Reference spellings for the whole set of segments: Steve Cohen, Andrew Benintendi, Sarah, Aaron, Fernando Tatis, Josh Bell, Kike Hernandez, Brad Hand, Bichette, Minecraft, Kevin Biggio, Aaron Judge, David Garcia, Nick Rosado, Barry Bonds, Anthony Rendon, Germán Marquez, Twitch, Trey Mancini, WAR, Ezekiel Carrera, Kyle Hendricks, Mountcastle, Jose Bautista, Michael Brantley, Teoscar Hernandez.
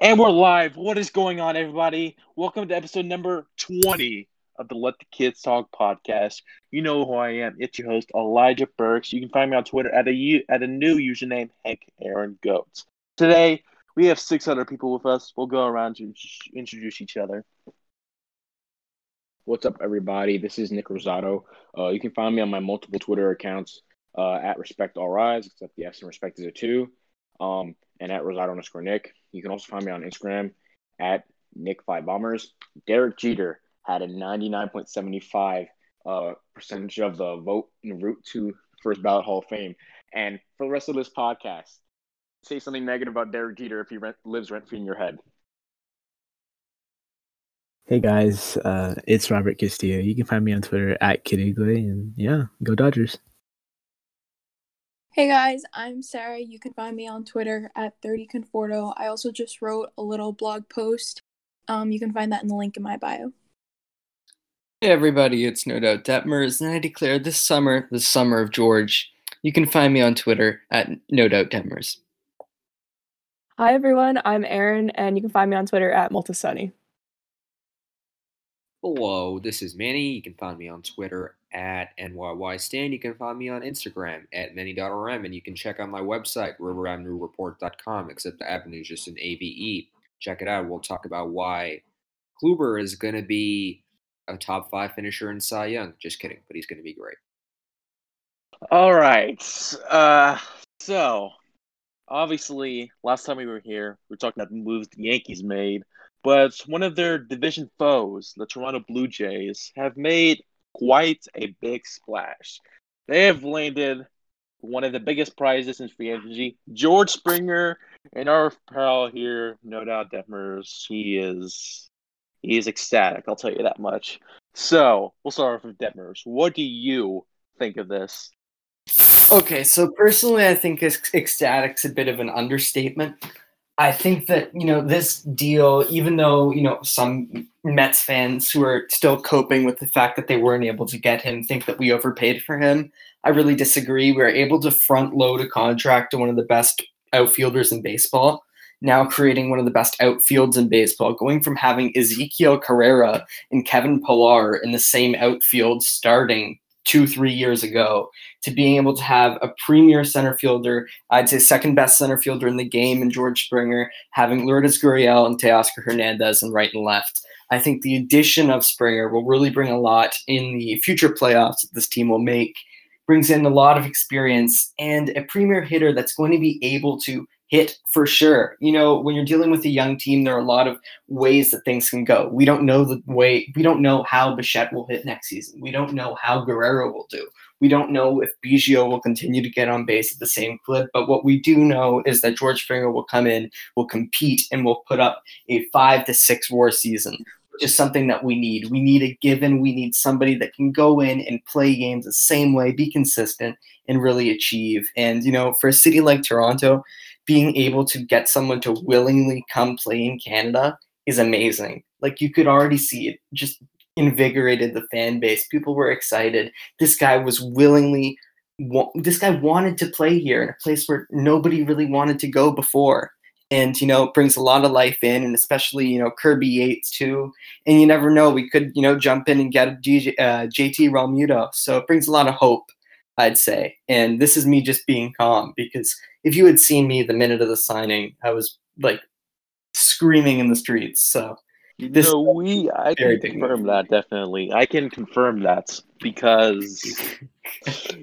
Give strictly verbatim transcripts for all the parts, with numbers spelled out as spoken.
And we're live. What is going on, everybody? Welcome to episode number twenty of the Let the Kids Talk podcast. You know who I am. It's your host, Elijah Burks. You can find me on Twitter at a, at a new username, Hank Aaron Goats. Today, we have six other people with us. We'll go around to introduce each other. What's up, everybody? This is Nick Rosado. Uh, you can find me on my multiple Twitter accounts uh, at Respect All Rise, except the S and Respect is a two. Um, and at Rosado underscore Nick. You can also find me on Instagram at Nick five Bombers. Derek Jeter had a ninety-nine point seven five uh, percentage of the vote en route to first ballot Hall of Fame. And for the rest of this podcast, say something negative about Derek Jeter if he rent, lives rent-free in your head. Hey guys, uh, it's Robert Castillo. You can find me on Twitter at Kidigley, and yeah, go Dodgers. Hey guys, I'm Sarah. You can find me on Twitter at thirty Conforto. I also just wrote a little blog post. Um, you can find that in the link in my bio. Hey everybody, it's No Doubt Detmers, and I declare this summer the summer of George. You can find me on Twitter at No Doubt Detmers. Hi everyone, I'm Aaron, and you can find me on Twitter at Multisunny. Hello, this is Manny. You can find me on Twitter at N Y Y Stan. You can find me on Instagram at Manny dot R M, and you can check out my website, River Avenue Report dot com, except the avenue is just an A V E. Check it out. We'll talk about why Kluber is going to be a top five finisher in Cy Young. Just kidding, but he's going to be great. All right. Uh, so, obviously, last time we were here, we were talking about the moves the Yankees made. But one of their division foes, the Toronto Blue Jays, have made quite a big splash. They have landed one of the biggest prizes in free agency, George Springer, and our pal here, No Doubt Detmers. He is he is ecstatic, I'll tell you that much. So, we'll start off with Detmers. What do you think of this? Okay, so personally, I think ecstatic's a bit of an understatement. I think that, you know, this deal, even though, you know, some Mets fans who are still coping with the fact that they weren't able to get him think that we overpaid for him, I really disagree. We were able to front load a contract to one of the best outfielders in baseball, now creating one of the best outfields in baseball, going from having Ezekiel Carrera and Kevin Pilar in the same outfield starting two, three years ago, to being able to have a premier center fielder, I'd say second best center fielder in the game in George Springer, having Lourdes Gurriel and Teoscar Hernandez and right and left. I think the addition of Springer will really bring a lot in the future playoffs that this team will make, brings in a lot of experience and a premier hitter that's going to be able to hit for sure. You know, when you're dealing with a young team, there are a lot of ways that things can go. We don't know the way, we don't know how Bichette will hit next season. We don't know how Guerrero will do. We don't know if Biggio will continue to get on base at the same clip. But what we do know is that George Springer will come in, will compete, and will put up a five to six WAR season, which is something that we need. We need a given. We need somebody that can go in and play games the same way, be consistent, and really achieve. And, you know, for a city like Toronto, being able to get someone to willingly come play in Canada is amazing. Like, you could already see it just invigorated the fan base. People were excited. This guy was willingly, this guy wanted to play here in a place where nobody really wanted to go before. And, you know, it brings a lot of life in, and especially, you know, Kirby Yates too. And you never know, we could, you know, jump in and get a D J, uh, J T Realmuto. So it brings a lot of hope, I'd say. And this is me just being calm, because if you had seen me the minute of the signing, I was like screaming in the streets. So this no, we I can confirm that definitely. I can confirm that because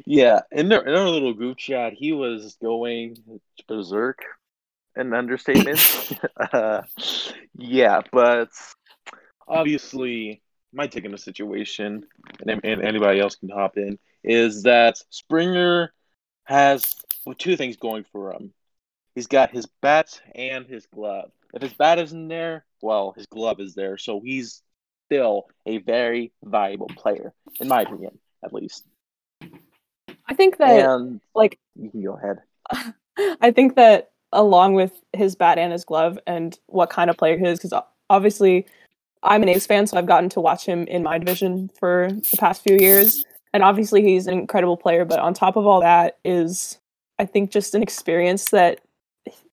yeah, in their in our little group chat, he was going berserk, an understatement. uh, yeah, but obviously my take on the situation, and, and anybody else can hop in, is that Springer has well, two things going for him. He's got his bat and his glove. If his bat isn't there, well, his glove is there. So he's still a very valuable player, in my opinion, at least. I think that, and, like, you can go ahead. I think that along with his bat and his glove and what kind of player he is, because obviously I'm an A's fan, so I've gotten to watch him in my division for the past few years. And obviously he's an incredible player, but on top of all that is, I think, just an experience that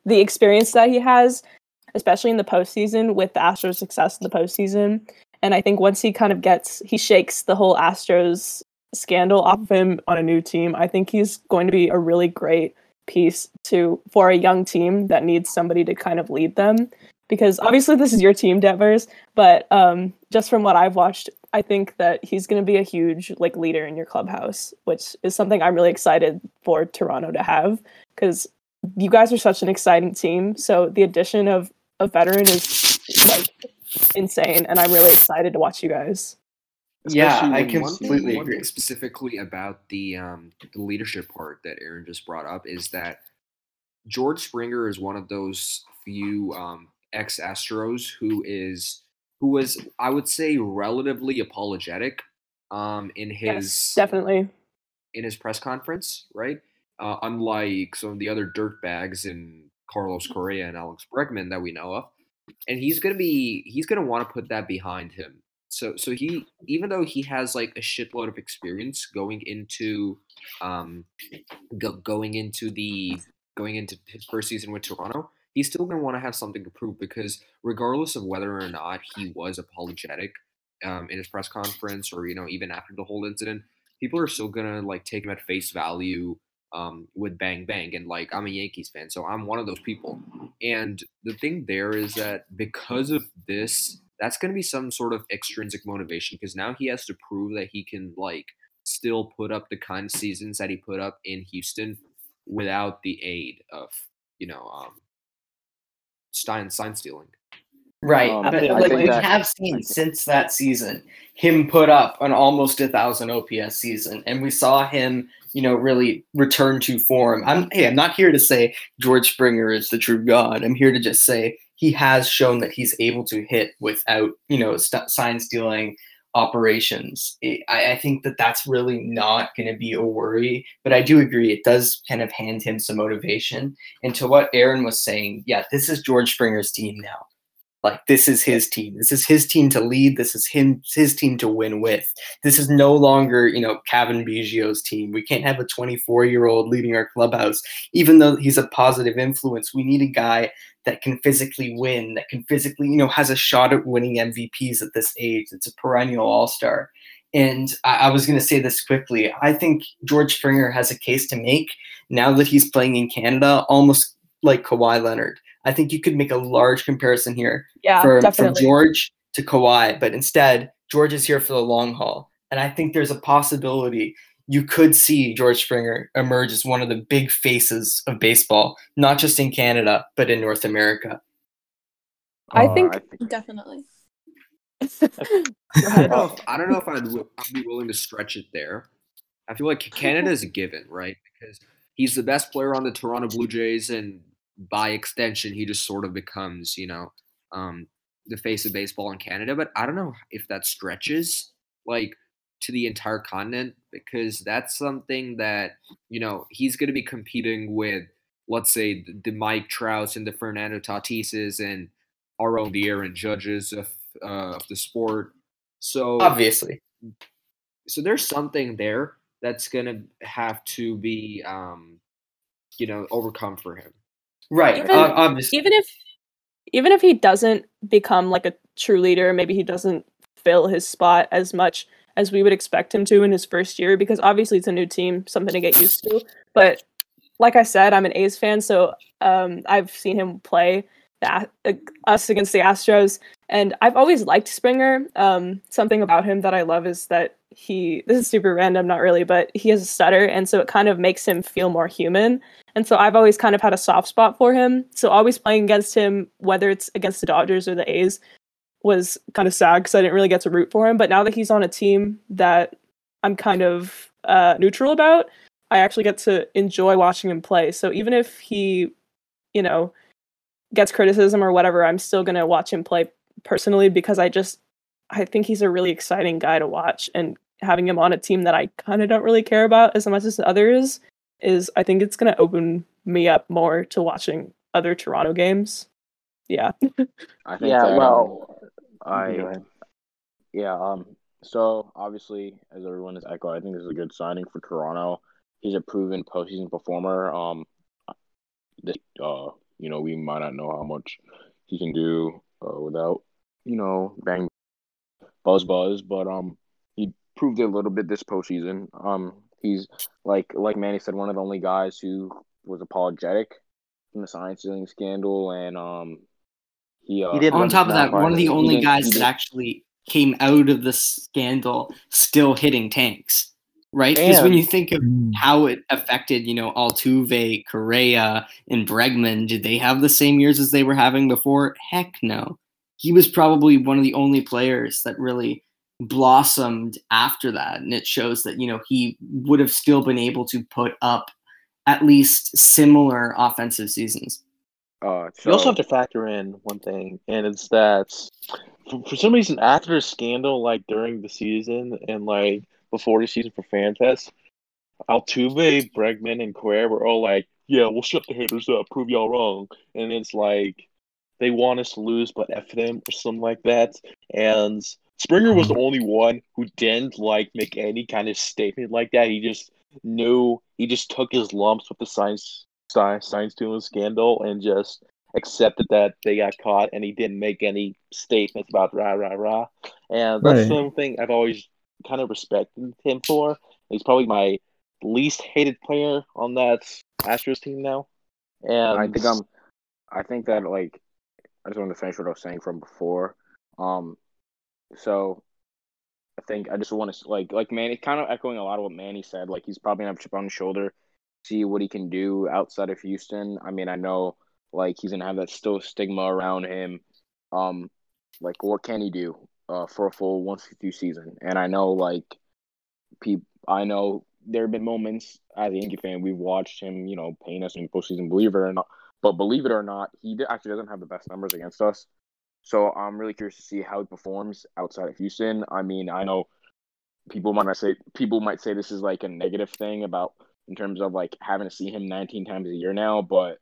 the experience that he has especially in the postseason, with the Astros' success in the postseason. And I think once he kind of gets, he shakes the whole Astros scandal off of him on a new team, I think he's going to be a really great piece to for a young team that needs somebody to kind of lead them. Because obviously this is your team, Detmers, but um, just from what I've watched, I think that he's going to be a huge like leader in your clubhouse, which is something I'm really excited for Toronto to have, because you guys are such an exciting team. So the addition of a veteran is like insane, and I'm really excited to watch you guys. Especially yeah, I completely one agree. Thing specifically about the um, the leadership part that Aaron just brought up is that George Springer is one of those few um, ex-Astros who is who was I would say relatively apologetic um, in his yes, definitely in his press conference, right? Uh, unlike some of the other dirtbags in Carlos Correa and Alex Bregman that we know of, and he's gonna be he's gonna want to put that behind him. So, so he, even though he has like a shitload of experience going into, um, go, going into the going into his first season with Toronto, he's still gonna want to have something to prove, because regardless of whether or not he was apologetic um, in his press conference, or you know even after the whole incident, people are still gonna like take him at face value um, with bang bang. And like, I'm a Yankees fan, so I'm one of those people. And the thing there is that because of this, that's going to be some sort of extrinsic motivation, because now he has to prove that he can like still put up the kind of seasons that he put up in Houston without the aid of, you know, um, Stein sign stealing. Right. Um, but yeah, like we that, have seen like, since that season, him put up an almost a thousand O P S season. And we saw him, you know, really return to form. I'm, hey, I'm not here to say George Springer is the true God. I'm here to just say, he has shown that he's able to hit without, you know, st- sign stealing operations. It, I, I think that that's really not going to be a worry, but I do agree it does kind of hand him some motivation. And to what Aaron was saying, yeah, this is George Springer's team now. Like, this is his team. This is his team to lead. This is him, his team to win with. This is no longer, you know, Kevin Biggio's team. We can't have a twenty-four-year-old leading our clubhouse. Even though he's a positive influence, we need a guy that can physically win, that can physically, you know, has a shot at winning M V Ps at this age. It's a perennial all-star. And I, I was going to say this quickly. I think George Springer has a case to make now that he's playing in Canada, almost like Kawhi Leonard. I think you could make a large comparison here yeah, from, from George to Kawhi, but instead George is here for the long haul. And I think there's a possibility you could see George Springer emerge as one of the big faces of baseball, not just in Canada, but in North America. I uh, think, I think definitely. I, don't know if, I don't know if I'd, I'd be willing to stretch it there. I feel like Canada is a given, right? Because he's the best player on the Toronto Blue Jays, and by extension, he just sort of becomes, you know, um, the face of baseball in Canada. But I don't know if that stretches like to the entire continent, because that's something that, you know, he's going to be competing with, let's say, the, the Mike Trouts and the Fernando Tatises and our own the Aaron Judges of uh, of the sport. So obviously, so there's something there that's going to have to be, um, you know, overcome for him. Right. Even, uh, obviously. even if even if he doesn't become like a true leader, maybe he doesn't fill his spot as much as we would expect him to in his first year, because obviously it's a new team, something to get used to. But like I said, I'm an A's fan, so um, I've seen him play the, uh, us against the Astros, and I've always liked Springer. Um, something about him that I love is that he, this is super random, not really, but he has a stutter, and so it kind of makes him feel more human. And so I've always kind of had a soft spot for him. So always playing against him, whether it's against the Dodgers or the A's, was kind of sad because I didn't really get to root for him. But now that he's on a team that I'm kind of uh, neutral about, I actually get to enjoy watching him play. So even if he, you know, gets criticism or whatever, I'm still going to watch him play personally, because I just, I think he's a really exciting guy to watch. And having him on a team that I kind of don't really care about as much as others is, I think it's going to open me up more to watching other Toronto games. Yeah. I think yeah, that, well, um, I, yeah, um, so obviously, as everyone has echoed, I think this is a good signing for Toronto. He's a proven postseason performer. Um, this, uh, you know, we might not know how much he can do uh, without, you know, bang, buzz, buzz. But um, he proved it a little bit this postseason. Um, he's like like Manny said, one of the only guys who was apologetic from the sign stealing scandal, and um, he uh, he did on top of that, one of the only guys that actually came out of the scandal still hitting tanks. Right, because when you think of how it affected, you know, Altuve, Correa, and Bregman, did they have the same years as they were having before? Heck no. He was probably one of the only players that really blossomed after that, and it shows that, you know, he would have still been able to put up at least similar offensive seasons. Uh, so. You also have to factor in one thing, and it's that for, for some reason after a scandal, like during the season and like before the season for FanFest, Altuve, Bregman, and Correa were all like, yeah, we'll shut the haters up, prove y'all wrong. And it's like, they want us to lose, but F them or something like that. And Springer was the only one who didn't, like, make any kind of statement like that. He just knew, he just took his lumps with the sign stealing scandal and just accepted that they got caught, and he didn't make any statements about rah, rah, rah. And that's right. Something I've always kind of respected him for. He's probably my least hated player on that Astros team now. And I think I'm I think that like I just wanted to finish what I was saying from before. Um so I think I just want to like like Manny, kind of echoing a lot of what Manny said, like he's probably gonna have a chip on his shoulder, see what he can do outside of Houston. I mean, I know like he's gonna have that still stigma around him. Um like what can he do? Uh, for a full one fifty-two season. And I know, like, people, I know there have been moments as a Yankee fan, we've watched him, you know, paint us in postseason, believe it or not. But believe it or not, he actually doesn't have the best numbers against us. So I'm really curious to see how he performs outside of Houston. I mean, I know people might say people might say this is, like, a negative thing about in terms of, like, having to see him nineteen times a year now. But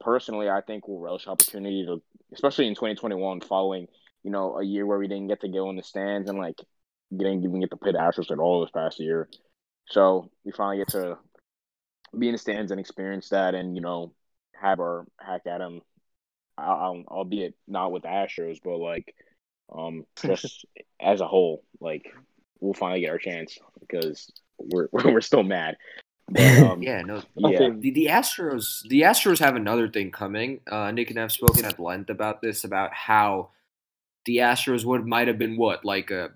personally, I think we'll relish opportunity to, especially in twenty twenty-one, following – you know, a year where we didn't get to go in the stands and, like, didn't even get to play the Astros at all this past year. So we finally get to be in the stands and experience that and, you know, have our hack at them, albeit not with the Astros, but, like, um, just as a whole, like, we'll finally get our chance because we're we're still mad. But, um, yeah, no. Yeah. The, the Astros, the Astros have another thing coming. Uh, Nick and I have spoken at length about this, about how the Astros would might have been what, like a,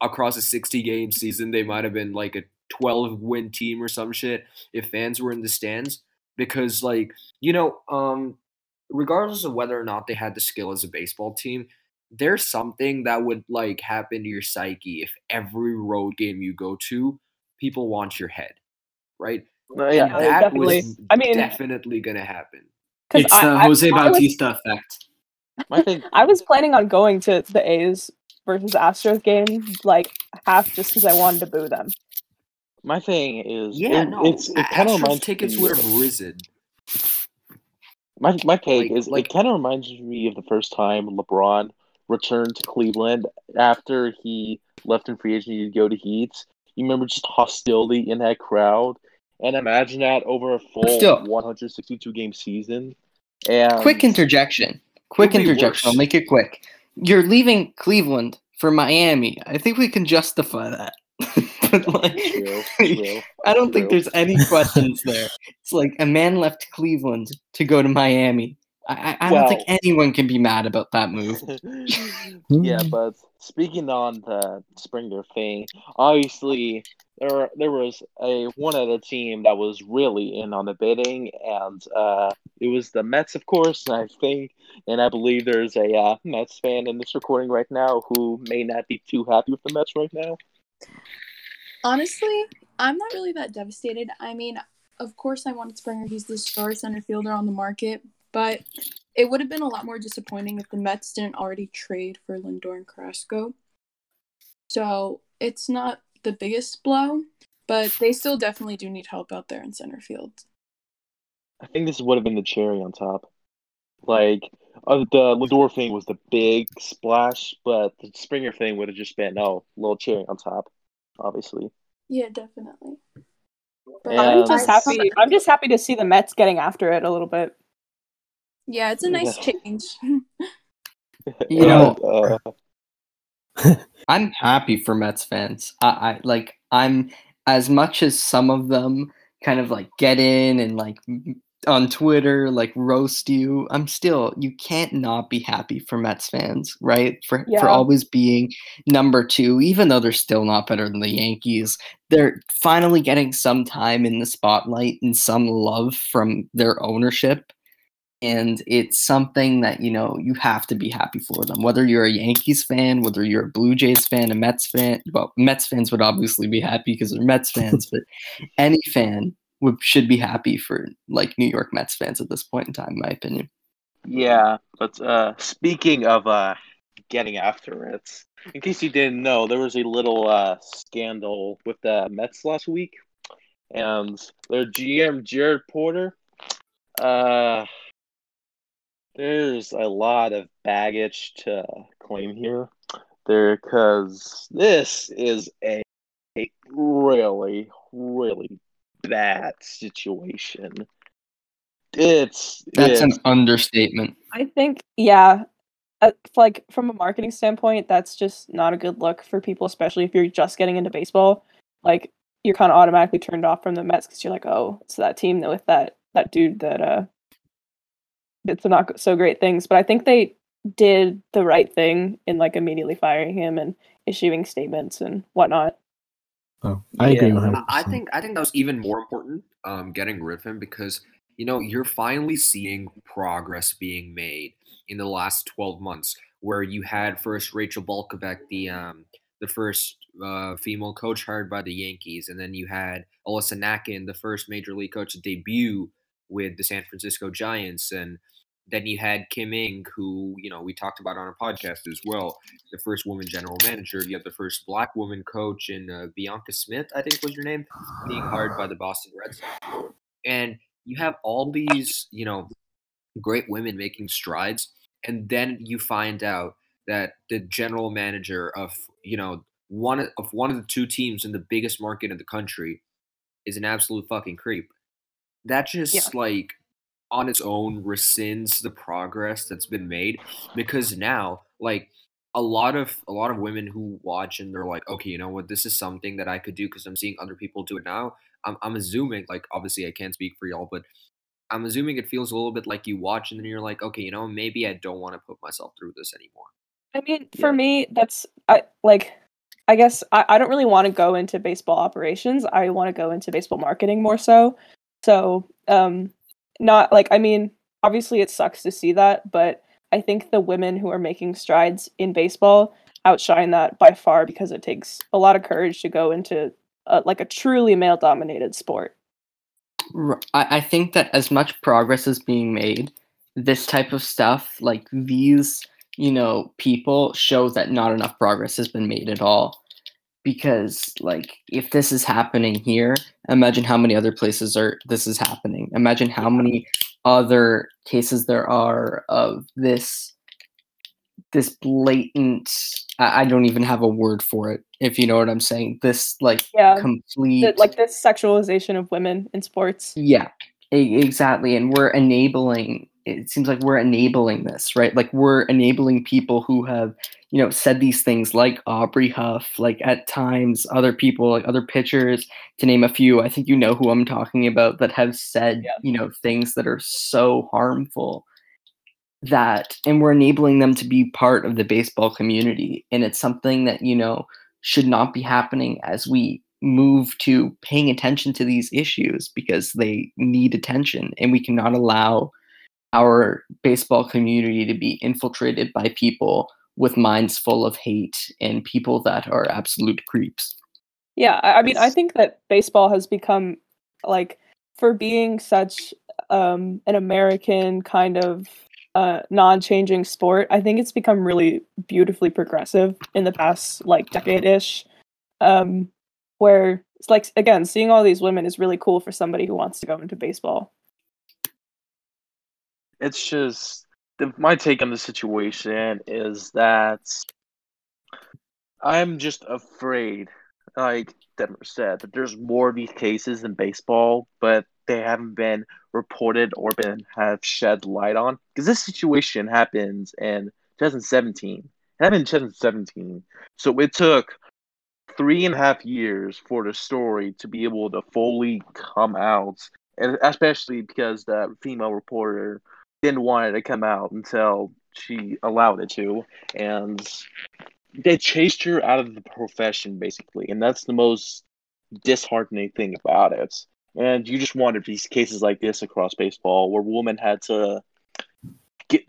across a sixty-game season, they might have been like a twelve-win team or some shit if fans were in the stands. Because, like, you know, um, regardless of whether or not they had the skill as a baseball team, there's something that would, like, happen to your psyche if every road game you go to, people want your head, right? Uh, yeah, and that definitely. was I mean, definitely going to happen. It's I, the Jose I, Bautista I was- effect. My thing. I was planning on going to the A's versus Astros game, like half, just because I wanted to boo them. My thing is, yeah, it, no, it's it kind of reminds tickets would have risen. My my take like, is like, it kind of reminds me of the first time LeBron returned to Cleveland after he left in free agency to go to Heat. You remember just hostility in that crowd, and imagine that over a full one sixty-two game season. And quick interjection. Quick interjection. I'll make it quick. You're leaving Cleveland for Miami. I think we can justify that. But like, true, true, I don't true. think there's any questions there. It's like a man left Cleveland to go to Miami. I, I, I well, don't think anyone can be mad about that move. Yeah, but speaking on the Springer thing, obviously there there was a one other team that was really in on the bidding, and uh, it was the Mets, of course. And I think, and I believe there's a uh, Mets fan in this recording right now who may not be too happy with the Mets right now. Honestly, I'm not really that devastated. I mean, of course I wanted Springer. He's the star center fielder on the market. But it would have been a lot more disappointing if the Mets didn't already trade for Lindor and Carrasco. So it's not the biggest blow, but they still definitely do need help out there in center field. I think this would have been the cherry on top. Like, uh, the Lindor thing was the big splash, but the Springer thing would have just been, oh, little cherry on top, obviously. Yeah, definitely. But I'm just happy, I'm just happy to see the Mets getting after it a little bit. Yeah, it's a nice yeah. change. You know, uh, I'm happy for Mets fans. I, I like I'm as much as some of them kind of like get in and like on Twitter like roast you. I'm still you can't not be happy for Mets fans, right? For yeah. for always being number two, even though they're still not better than the Yankees. They're finally getting some time in the spotlight and some love from their ownership. And it's something that, you know, you have to be happy for them. Whether you're a Yankees fan, whether you're a Blue Jays fan, a Mets fan, well, Mets fans would obviously be happy because they're Mets fans, but any fan would, should be happy for, like, New York Mets fans at this point in time, in my opinion. Yeah, but uh, speaking of uh, getting after it, in case you didn't know, there was a little uh, scandal with the Mets last week, and their G M, Jared Porter, uh... there's a lot of baggage to claim here there because this is a, a really, really bad situation. It's That's it's, an understatement. I think, yeah, like from a marketing standpoint, that's just not a good look for people, especially if you're just getting into baseball. Like, you're kind of automatically turned off from the Mets because you're like, oh, it's that team with that, that dude that... uh. It's not so great things, but I think they did the right thing in like immediately firing him and issuing statements and whatnot. Oh, I yeah, agree with him. I think I think that was even more important, um, getting rid of him because you know you're finally seeing progress being made in the last twelve months, where you had first Rachel Balkovec, the um, the first uh, female coach hired by the Yankees, and then you had Alyssa Nakin, the first major league coach to debut with the San Francisco Giants, and then you had Kim Ng, who, you know, we talked about on our podcast as well, the first woman general manager. You have the first black woman coach in uh, Bianca Smith, I think was your name, being hired by the Boston Red Sox. And you have all these, you know, great women making strides, and then you find out that the general manager of, you know, one of one of the two teams in the biggest market in the country is an absolute fucking creep. That just, yeah. like, on its own rescinds the progress that's been made because now, like, a lot of a lot of women who watch and they're like, okay, you know what, this is something that I could do because I'm seeing other people do it now. I'm I'm assuming, like, obviously I can't speak for y'all, but I'm assuming it feels a little bit like you watch and then you're like, okay, you know, maybe I don't want to put myself through this anymore. I mean, yeah. for me, that's, I like... I guess I, I don't really want to go into baseball operations. I want to go into baseball marketing more so. So, um, not like, I mean, obviously it sucks to see that, but I think the women who are making strides in baseball outshine that by far because it takes a lot of courage to go into a, like a truly male-dominated sport. I think that as much progress is being made, this type of stuff, like these, you know, people show that not enough progress has been made at all. Because, like, if this is happening here, imagine how many other places are this is happening. Imagine how many other cases there are of this this blatant, I, I don't even have a word for it, if you know what I'm saying. This, like, yeah, complete... The, like, this sexualization of women in sports. Yeah, e- exactly. And we're enabling... It seems like we're enabling this, right? Like we're enabling people who have, you know, said these things like Aubrey Huff, like at times other people, like other pitchers, to name a few. I think you know who I'm talking about that have said, yeah. you know, things that are so harmful that, and we're enabling them to be part of the baseball community. And it's something that, you know, should not be happening as we move to paying attention to these issues because they need attention and we cannot allow our baseball community to be infiltrated by people with minds full of hate and people that are absolute creeps. Yeah, I mean, I think that baseball has become, like, for being such um, an American kind of uh, non-changing sport, I think it's become really beautifully progressive in the past, like, decade-ish, um, where, it's like, again, seeing all these women is really cool for somebody who wants to go into baseball. It's just, my take on the situation is that I'm just afraid, like Detmers said, that there's more of these cases in baseball, but they haven't been reported or been have shed light on. Because this situation happens in twenty seventeen. It happened in twenty seventeen. So it took three and a half years for the story to be able to fully come out. And especially because the female reporter didn't want it to come out until she allowed it to. And they chased her out of the profession, basically. And that's the most disheartening thing about it. And you just wonder if these cases like this across baseball, where women had to get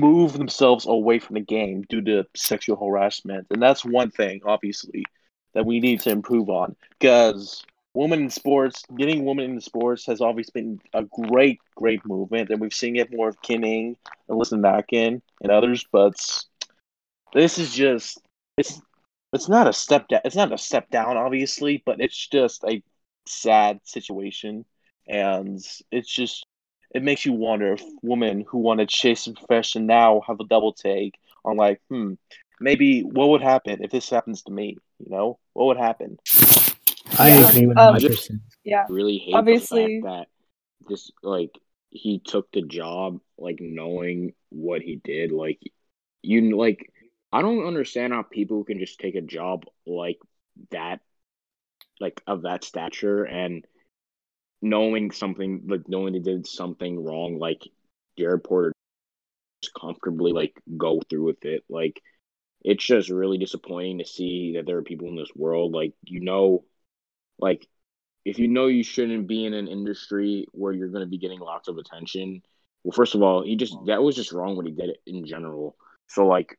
move themselves away from the game due to sexual harassment. And that's one thing, obviously, that we need to improve on. Because women in sports, getting women in sports has obviously been a great, great movement. And we've seen it more of Kinning, Alyssa Nakin, and others. But this is just, it's it's not a step down. It's not a step down, obviously, but it's just a sad situation. And it's just, it makes you wonder if women who want to chase the profession now have a double take on, like, hmm, maybe what would happen if this happens to me? You know, what would happen? I yeah. agree with um, Mickelson. Yeah, really hate Obviously. the fact that this, like, he took the job, like, knowing what he did. Like, you, like, I don't understand how people can just take a job like that, like of that stature, and knowing something, like knowing they did something wrong, like Garrett Porter, just comfortably like go through with it. Like, it's just really disappointing to see that there are people in this world, like, you know. Like, if you know you shouldn't be in an industry where you're going to be getting lots of attention, well, first of all, he just that was just wrong what he did in general. So, like,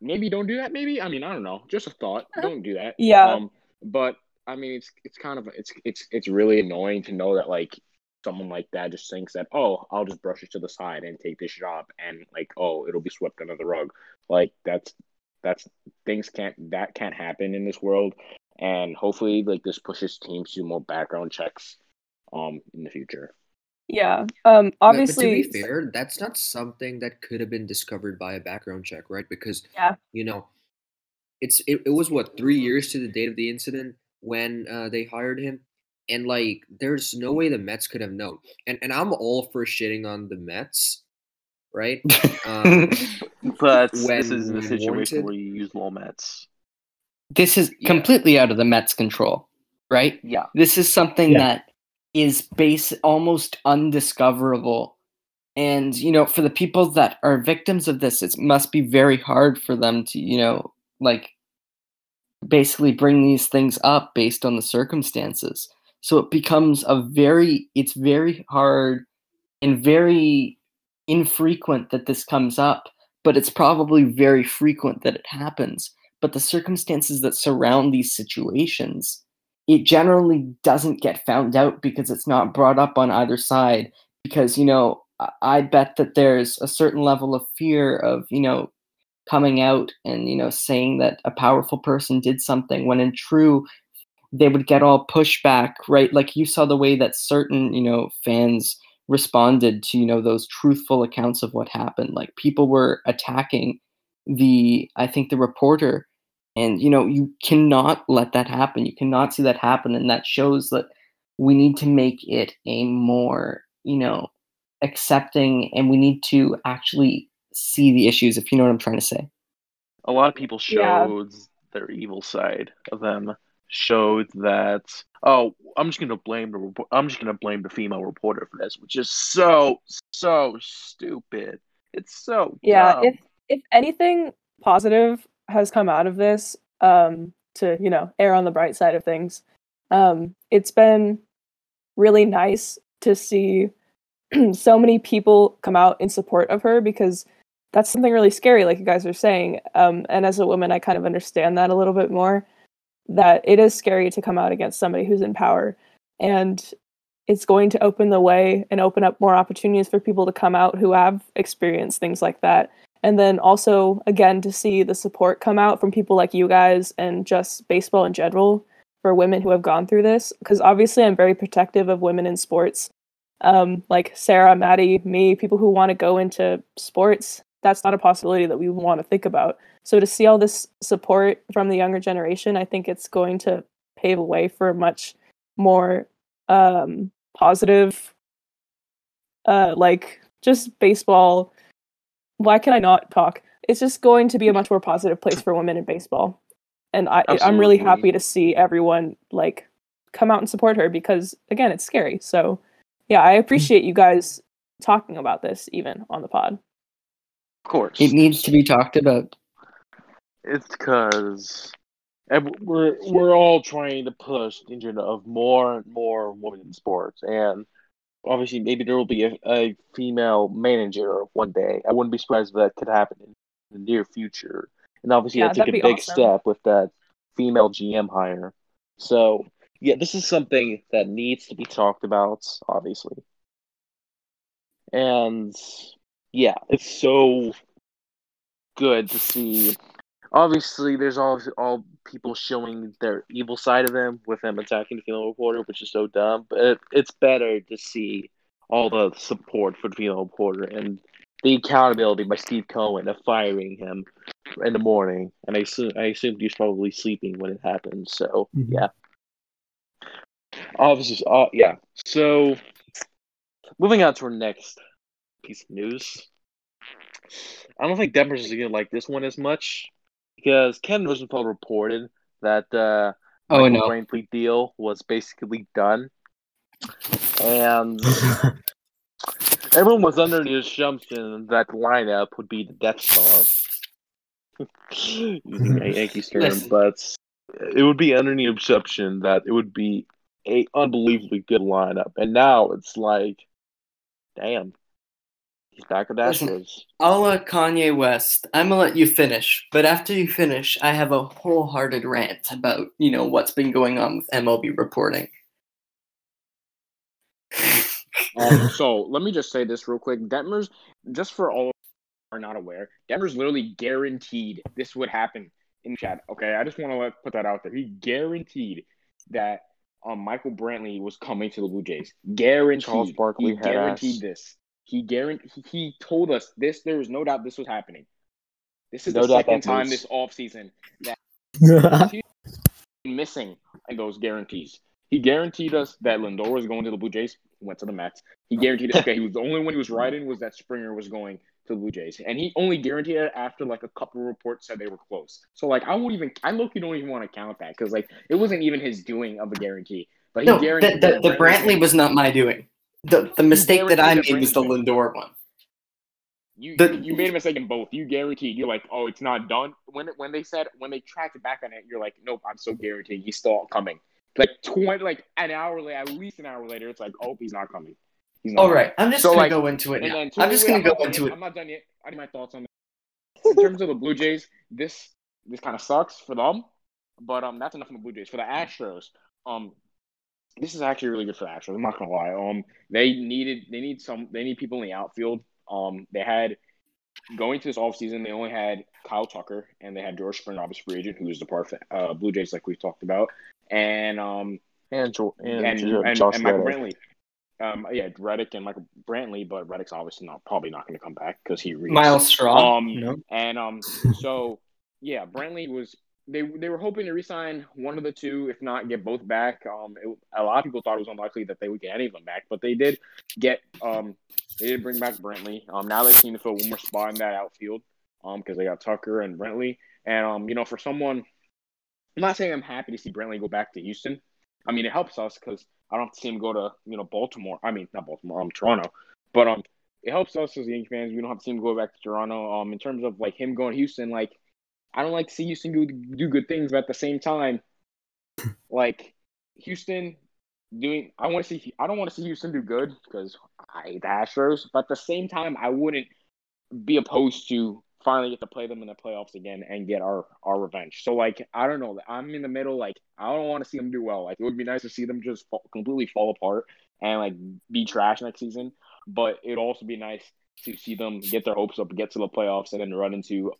maybe don't do that, maybe? I mean, I don't know. Just a thought. Don't do that. Yeah. Um, but, I mean, it's it's kind of – it's it's it's really annoying to know that, like, someone like that just thinks that, oh, I'll just brush it to the side and take this job and, like, oh, it'll be swept under the rug. Like, that's that's – things can't – that can't happen in this world. And hopefully, like, this pushes teams to do more background checks um, in the future. Yeah. Um, obviously. But to be fair, that's not something that could have been discovered by a background check, right? Because, yeah. you know, it's it, it was, what, three years to the date of the incident when uh, they hired him? And, like, there's no way the Mets could have known. And and I'm all for shitting on the Mets, right? Um, but this is the situation warranted. where you use low Mets. This is completely yeah. out of the Mets' control, right? Yeah. This is something yeah. that is base almost undiscoverable. And, you know, for the people that are victims of this, it must be very hard for them to, you know, like, basically bring these things up based on the circumstances. So it becomes a very, it's very hard and very infrequent that this comes up, but it's probably very frequent that it happens. But the circumstances that surround these situations, it generally doesn't get found out because it's not brought up on either side. Because, you know, I bet that there's a certain level of fear of, you know, coming out and, you know, saying that a powerful person did something when in true, they would get all pushback, right? Like, you saw the way that certain, you know, fans responded to, you know, those truthful accounts of what happened. Like, people were attacking the, I think, the reporter. And, you know, you cannot let that happen. You cannot see that happen. And that shows that we need to make it a more, you know, accepting, and we need to actually see the issues, if you know what I'm trying to say. A lot of people showed yeah. their evil side of them, showed that, oh, I'm just going to blame the, I'm just going to blame the female reporter for this, which is so, so stupid. It's so yeah, dumb. If, if anything positive has come out of this, um, to, you know, err on the bright side of things, um, it's been really nice to see so many people come out in support of her, because that's something really scary, like you guys are saying. Um, and as a woman, I kind of understand that a little bit more, that it is scary to come out against somebody who's in power. And it's going to open the way and open up more opportunities for people to come out who have experienced things like that. And then also, again, to see the support come out from people like you guys and just baseball in general for women who have gone through this. Because obviously I'm very protective of women in sports. Um, like Sarah, Maddie, me, people who want to go into sports, that's not a possibility that we want to think about. So to see all this support from the younger generation, I think it's going to pave a way for a much more um, positive, uh, like, just baseball. Why can I not talk? It's just going to be a much more positive place for women in baseball. And I, I'm really happy to see everyone, like, come out and support her because, again, it's scary. So, yeah, I appreciate you guys talking about this even on the pod. Of course. It needs to be talked about. It's because we're, we're all trying to push the agenda of more and more women in sports. And obviously, maybe there will be a, a female manager one day. I wouldn't be surprised if that could happen in the near future. And obviously, yeah, I took a big awesome. step with that female G M hire. So, yeah, this is something that needs to be talked about, obviously. And, yeah, it's so good to see. Obviously, there's all, all people showing their evil side of them with them attacking the female reporter, which is so dumb. But it, it's better to see all the support for the female reporter and the accountability by Steve Cohen of firing him in the morning, and I assume I assume he was probably sleeping when it happened. So mm-hmm. yeah, obviously, uh, yeah. So moving on to our next piece of news, I don't think Detmers is gonna like this one as much because Ken Rosenthal reported that uh, oh, Michael no. Brantley deal was basically done, and. Everyone was under the assumption that lineup would be the Death Star. Using a Yankees term, Listen. but it would be under the assumption that it would be an unbelievably good lineup. And now it's like, damn, he's back at Astros. A la Kanye West, I'm going to let you finish. But after you finish, I have a wholehearted rant about, you know, what's been going on with M L B reporting. um, so let me just say this real quick. Detmers, just for all of you who are not aware, Detmers literally guaranteed this would happen in chat. Okay, I just want to let, put that out there. He guaranteed that um, Michael Brantley was coming to the Blue Jays. Guaranteed. Charles Barkley he had guaranteed asked. this. He guaranteed. He, he told us this. There was no doubt this was happening. This is no the second time this offseason that he's missing those guarantees. He guaranteed us that Lindor was going to the Blue Jays. He went to the Mets. He guaranteed us. Okay, he was the only one he was right in was that Springer was going to the Blue Jays, and he only guaranteed it after like a couple of reports said they were close. So like I won't even. I look, you don't even want to count that because like it wasn't even his doing of a guarantee. But he no, guaranteed the, the, the Brantley was not my doing. The the mistake that I made was the Lindor one. You the, you made a mistake in both. You guaranteed. You're like, oh, it's not done. When when they said when they tracked it back on it, you're like, nope, I'm so guaranteed. He's still coming. Like twenty, like an hour later, at least an hour later, it's like, oh, he's not coming. He's not All right, coming. I'm just so gonna like, go into it. Now. Then, I'm just gonna go into it. I'm not done yet. I need my thoughts on this. In terms of the Blue Jays, this this kind of sucks for them, but um, that's enough on the Blue Jays. For the Astros, um, this is actually really good for the Astros. I'm not gonna lie. Um, they needed they need some they need people in the outfield. Um, they had going to this offseason, they only had Kyle Tucker and they had George Springer, obviously free agent, who is the part of the uh, Blue Jays, like we've talked about. And um and and, and, and, and Michael Brantley, um yeah Reddick and Michael Brantley, but Reddick's obviously not probably not going to come back because he reached. Miles Straw. Um no. and um so yeah, Brantley was they they were hoping to re-sign one of the two, if not get both back. Um, it, a lot of people thought it was unlikely that they would get any of them back, but they did get um they did bring back Brantley. Um, now they seem to fill one more spot in that outfield. Um, because they got Tucker and Brantley, and um you know for someone. I'm not saying I'm happy to see Brantley go back to Houston. I mean, it helps us because I don't have to see him go to, you know, Baltimore. I mean, not Baltimore, um, Toronto. But um, it helps us as Yankee fans. We don't have to see him go back to Toronto. Um, in terms of, like, him going to Houston, like, I don't like to see Houston do, do good things, but at the same time, like, Houston doing – I want to see – I don't want to see Houston do good because I hate the Astros. But at the same time, I wouldn't be opposed to – finally get to play them in the playoffs again and get our, our revenge. So, like, I don't know. I'm in the middle. Like, I don't want to see them do well. Like, it would be nice to see them just fall, completely fall apart and, like, be trash next season. But it would also be nice to see them get their hopes up, get to the playoffs, and then run into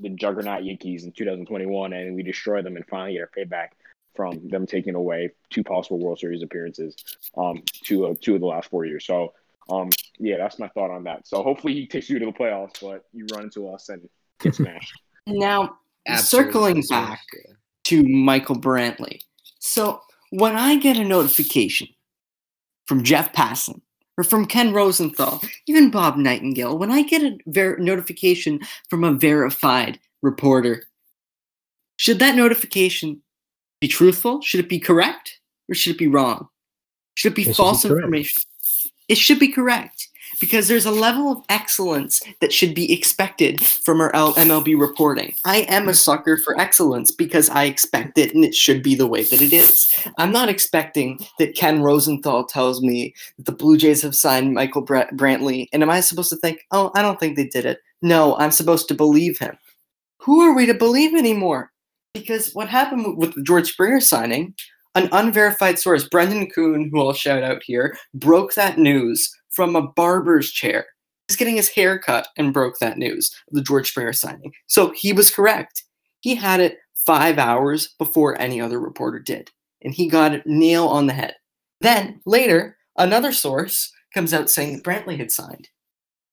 the juggernaut Yankees in two thousand twenty-one, and we destroy them and finally get our payback from them taking away two possible World Series appearances um, two, uh, two of the last four years. So, Um. Yeah, that's my thought on that. So hopefully he takes you to the playoffs, but you run into us and get smashed. Now, Absolutely. circling back to Michael Brantley. So when I get a notification from Jeff Passan or from Ken Rosenthal, even Bob Nightingale, when I get a ver- notification from a verified reporter, should that notification be truthful? Should it be correct or should it be wrong? Should it be it false should be information? It should be correct, because there's a level of excellence that should be expected from our M L B reporting. I am a sucker for excellence because I expect it, and it should be the way that it is. I'm not expecting that Ken Rosenthal tells me that the Blue Jays have signed Michael Brantley, and am I supposed to think, oh, I don't think they did it? No, I'm supposed to believe him. Who are we to believe anymore? Because what happened with the George Springer signing, an unverified source, Brendan Kuhn, who I'll shout out here, broke that news from a barber's chair. He's getting his hair cut and broke that news of the George Springer signing. So he was correct. He had it five hours before any other reporter did, and he got a nail on the head. Then later, another source comes out saying that Brantley had signed.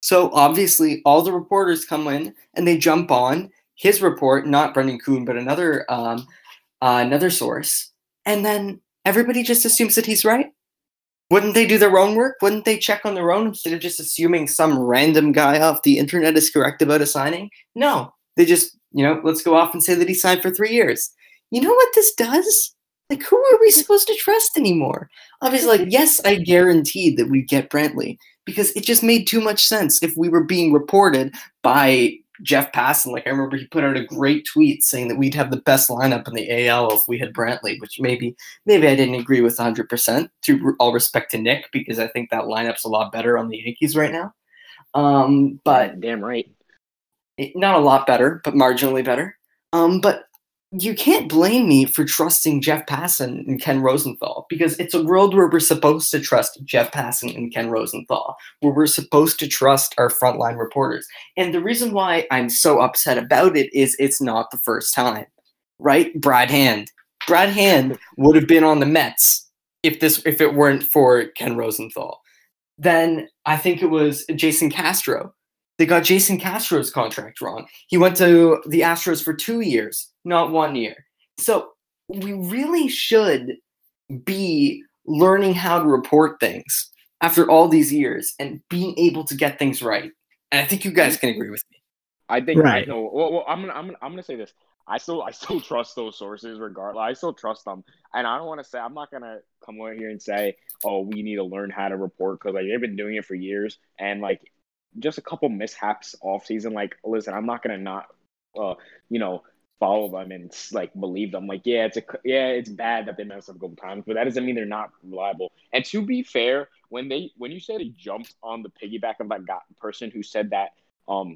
So obviously, all the reporters come in and they jump on his report, not Brendan Kuhn, but another um, uh, another source, and then everybody just assumes that he's right. Wouldn't they do their own work? Wouldn't they check on their own instead of just assuming some random guy off the internet is correct about a signing? No. They just, you know, let's go off and say that he signed for three years. You know what this does? Like, who are we supposed to trust anymore? Obviously, like, yes, I guaranteed that we'd get Brantley because it just made too much sense if we were being reported by Jeff Passan. Like, I remember he put out a great tweet saying that we'd have the best lineup in the A L if we had Brantley, which maybe maybe I didn't agree with one hundred percent, to all respect to Nick, because I think that lineup's a lot better on the Yankees right now. Um, but damn right. Not a lot better, but marginally better. Um, but you can't blame me for trusting Jeff Passan and Ken Rosenthal, because it's a world where we're supposed to trust Jeff Passan and Ken Rosenthal, where we're supposed to trust our frontline reporters. And the reason why I'm so upset about it is it's not the first time, right? Brad Hand. Brad Hand would have been on the Mets if this if it weren't for Ken Rosenthal. Then I think it was Jason Castro. They got Jason Castro's contract wrong. He went to the Astros for two years, not one year. So we really should be learning how to report things after all these years and being able to get things right. And I think you guys can agree with me. I think right. I know. Well, well, I'm gonna, I'm gonna, I'm gonna say this. I still, I still trust those sources regardless. I still trust them, and I don't want to say I'm not gonna come over here and say, oh, we need to learn how to report, because like they've been doing it for years, and like. Just a couple mishaps off season. Like, listen, I'm not gonna not, uh, you know, follow them and like believe them. Like, yeah, it's a yeah, it's bad that they messed up a couple times, but that doesn't mean they're not reliable. And to be fair, when they when you said he jumped on the piggyback of that guy, person who said that, um,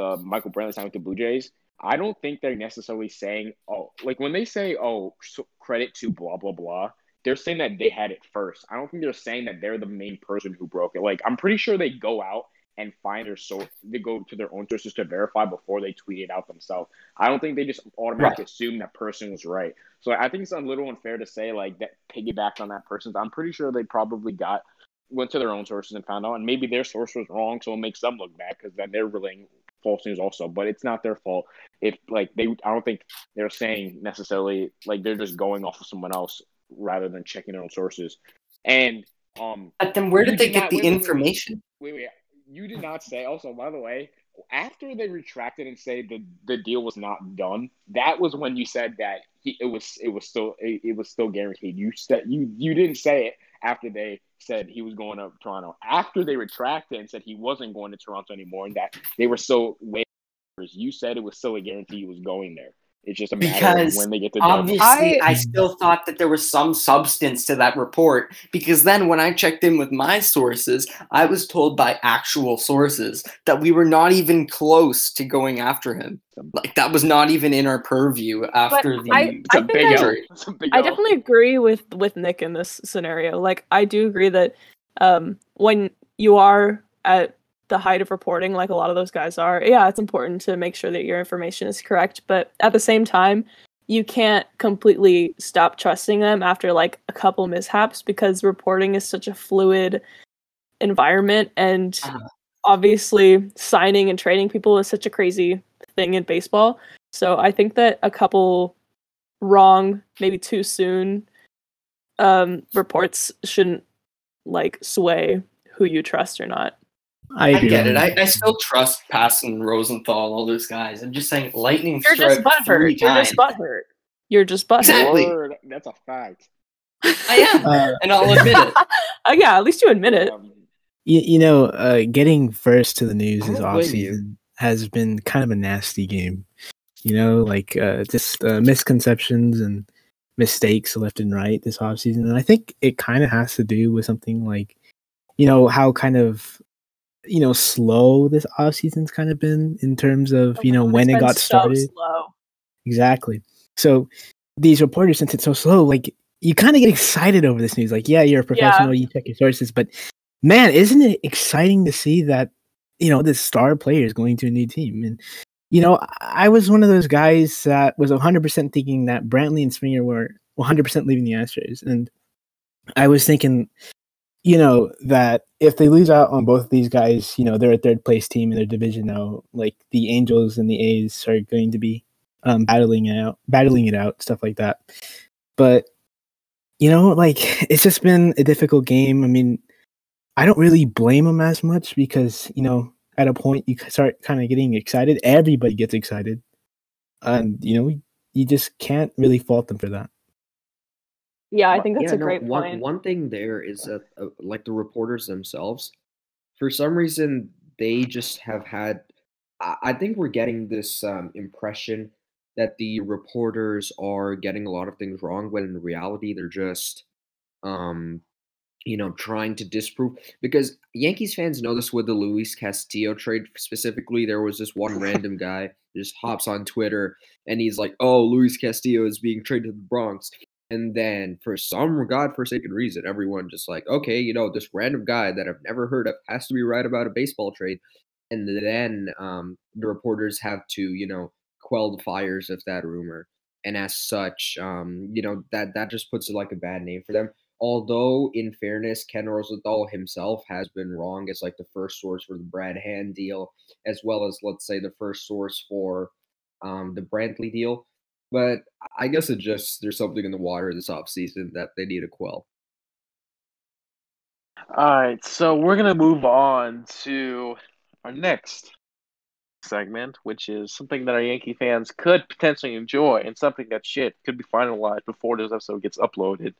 uh, Michael Brantley signed with the Blue Jays, I don't think they're necessarily saying, oh, like when they say, oh, so credit to blah blah blah. They're saying that they had it first. I don't think they're saying that they're the main person who broke it. Like, I'm pretty sure they go out and find their source, they go to their own sources to verify before they tweet it out themselves. I don't think they just automatically right. assume that person was right. So I think it's a little unfair to say like that piggybacked on that person's. I'm pretty sure they probably got went to their own sources and found out, and maybe their source was wrong, so it makes them look bad because then they're relaying false news also. But it's not their fault. If like they, I don't think they're saying necessarily like they're just going off of someone else rather than checking their own sources. And um, but then where did they get the information? Wait, wait. wait, wait. You did not say, also, by the way, after they retracted and said the, the deal was not done, that was when you said that he, it was it was still it, it was still guaranteed. You said you you didn't say it after they said he was going to Toronto. After they retracted and said he wasn't going to Toronto anymore and that they were so waivers, you said it was still a guarantee he was going there. It's just a matter because of when they get to the obviously, I, I still thought that there was some substance to that report, because then when I checked in with my sources, I was told by actual sources that we were not even close to going after him. Like, that was not even in our purview after but the I, it's I a big injury. I, big I definitely agree with, with Nick in this scenario. Like, I do agree that um, when you are at the height of reporting, like a lot of those guys are, yeah, it's important to make sure that your information is correct. But at the same time, you can't completely stop trusting them after like a couple mishaps, because reporting is such a fluid environment. And obviously signing and trading people is such a crazy thing in baseball. So I think that a couple wrong, maybe too soon um, reports shouldn't like sway who you trust or not. I, I get it. I, I still trust Passan, Rosenthal, all those guys. I'm just saying, lightning You're just butthurt. You're just butthurt. You're just butthurt. Exactly. Lord, that's a fact. I am, uh, and I'll admit it. uh, yeah, at least you admit it. Um, you, you know, uh, getting first to the news this offseason has been kind of a nasty game. You know, like uh, just uh, misconceptions and mistakes left and right this offseason. And I think it kind of has to do with something like, you know, how kind of, you know, slow this offseason's kind of been in terms of, you know, when it got started. Exactly. So these reporters, since it's so slow, like, you kind of get excited over this news. Like, yeah, you're a professional, yeah. You check your sources. But, man, isn't it exciting to see that, you know, this star player is going to a new team? And, you know, I was one of those guys that was one hundred percent thinking that Brantley and Springer were one hundred percent leaving the Astros. And I was thinking, you know, that if they lose out on both of these guys, you know, they're a third-place team in their division now. Like, the Angels and the A's are going to be um, battling it out, battling it out, stuff like that. But, you know, like, it's just been a difficult game. I mean, I don't really blame them as much because, you know, at a point you start kind of getting excited. Everybody gets excited. And, you know, you just can't really fault them for that. Yeah, I think that's yeah, a no, great one, point. One thing there is, that, uh, like, the reporters themselves, for some reason, they just have had – I think we're getting this um, impression – that the reporters are getting a lot of things wrong, when in reality they're just, um, you know, trying to disprove. Because Yankees fans know this with the Luis Castillo trade specifically. There was this one random guy who just hops on Twitter and he's like, oh, Luis Castillo is being traded to the Bronx. And then for some godforsaken reason, everyone just like, okay, you know, this random guy that I've never heard of has to be right about a baseball trade. And then um, the reporters have to, you know, quell the fires of that rumor, and as such, um, you know, that that just puts it like a bad name for them. Although, in fairness, Ken Rosenthal himself has been wrong as like the first source for the Brad Hand deal, as well as, let's say, the first source for um, the Brantley deal. But I guess it just there's something in the water this offseason that they need to quell. All right, so we're gonna move on to our next segment, which is something that our Yankee fans could potentially enjoy, and something that shit could be finalized before this episode gets uploaded.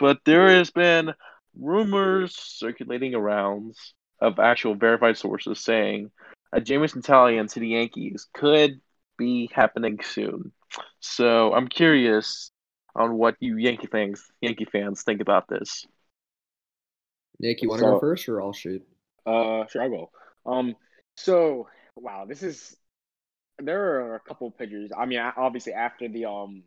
But there has been rumors circulating around of actual verified sources saying a Jameson Taillon to the Yankees could be happening soon. So I'm curious on what you Yankee fans, Yankee fans think about this. Nick, you want to so, go first, or I'll shoot? Uh, sure, I will. Um, so. Wow, this is – there are a couple pictures. I mean, obviously after the um,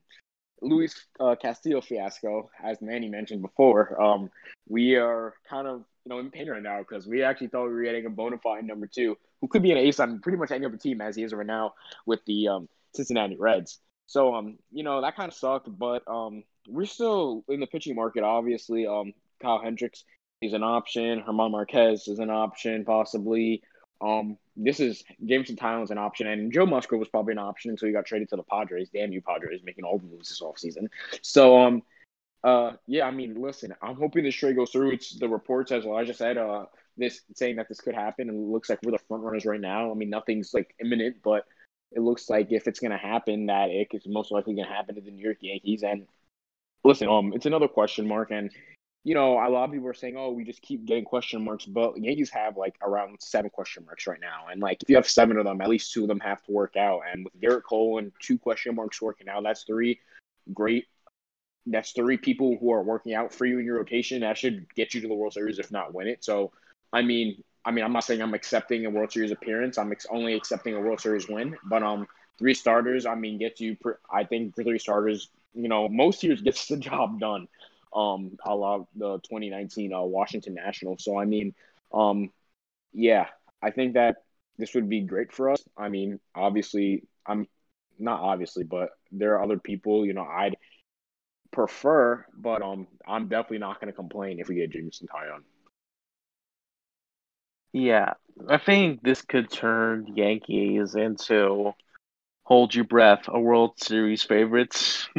Luis uh, Castillo fiasco, as Manny mentioned before, um, we are kind of, you know, in pain right now because we actually thought we were getting a bona fide number two who could be an ace on pretty much any other team as he is right now with the um, Cincinnati Reds. So, um, you know, that kind of sucked, but um, we're still in the pitching market, obviously. Um, Kyle Hendricks is an option. Germán Marquez is an option, possibly. Um, this is Jameson Taillon was an option, and Joe Musgrove was probably an option until he got traded to the Padres. Damn you, Padres, making all the moves this offseason. So, um, uh, yeah, I mean, listen, I'm hoping this trade goes through. It's the reports, as Elijah said, uh, this saying that this could happen, and it looks like we're the front runners right now. I mean, nothing's like imminent, but it looks like if it's going to happen, that it is most likely going to happen to the New York Yankees. And listen, um, it's another question mark, and you know, a lot of people are saying, oh, we just keep getting question marks, but Yankees have, like, around seven question marks right now. And, like, if you have seven of them, at least two of them have to work out. And with Garrett Cole and two question marks working out, that's three great – that's three people who are working out for you in your rotation. That should get you to the World Series, if not win it. So, I mean, I mean, I'm not saying I'm accepting a World Series appearance. I'm ex- only accepting a World Series win. But um, three starters, I mean, gets you pre- – I think three starters, you know, most years gets the job done. Um, a la the twenty nineteen uh, Washington Nationals. So, I mean, um, yeah, I think that this would be great for us. I mean, obviously, I'm not obviously, but there are other people, you know, I'd prefer, but um, I'm definitely not going to complain if we get Jameson Taillon. Yeah, I think this could turn Yankees into, hold your breath, a World Series favorite.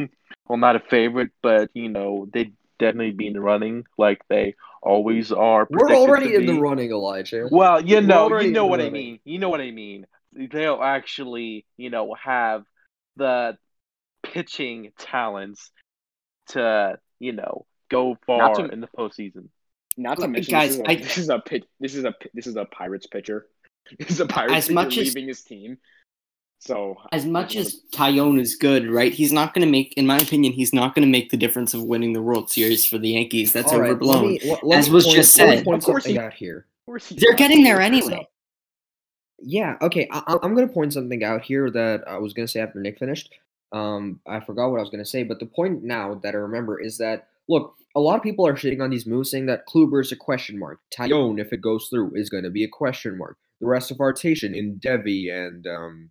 Well, not a favorite, but, you know, they. definitely be in the running, like they always are. We're already in the running, Elijah. Well, you know, you know what I mean. You know what I mean. They'll actually, you know, have the pitching talents to, you know, go far to, in the postseason. Not to mention, guys, this is a, I, this is a pit, this is a this is a Pirates pitcher. This is a Pirates pitcher leaving his team. So as much as Tyone is good, right? He's not going to make, in my opinion, he's not going to make the difference of winning the World Series for the Yankees. That's right, overblown, me, let, let as was point, just said. Of course he got here. They're getting there anyway. Yeah. Okay. I, I'm going to point something out here that I was going to say after Nick finished. Um, I forgot what I was going to say, but the point now that I remember is that, look, a lot of people are shitting on these moves, saying that Kluber is a question mark. Tyone, if it goes through, is going to be a question mark. The rest of our rotation in Devy and um.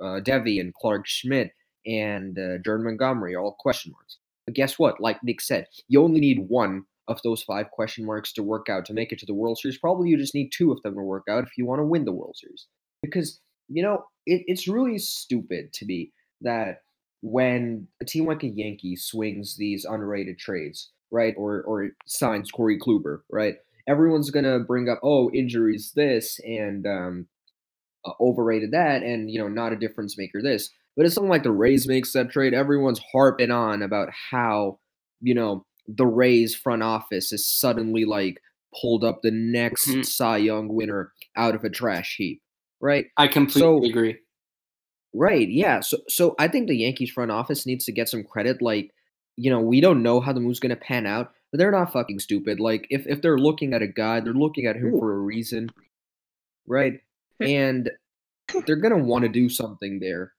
Uh, Devy and Clark Schmidt and uh, Jordan Montgomery are all question marks. But guess what? Like Nick said, you only need one of those five question marks to work out to make it to the World Series. Probably you just need two of them to work out if you want to win the World Series. Because, you know, it, it's really stupid to me that when a team like a Yankee swings these underrated trades, right, or, or signs Corey Kluber, right, everyone's going to bring up, oh, injuries this and um Uh, overrated that, and you know, not a difference maker this. But it's something like the Rays makes that trade. Everyone's harping on about how, you know, the Rays front office is suddenly like pulled up the next mm-hmm. Cy Young winner out of a trash heap, right? I completely so, agree. Right? Yeah. So, so I think the Yankees front office needs to get some credit. Like, you know, we don't know how the move's going to pan out, but they're not fucking stupid. Like, if if they're looking at a guy, they're looking at him Ooh. for a reason, right? And they're going to want to do something there.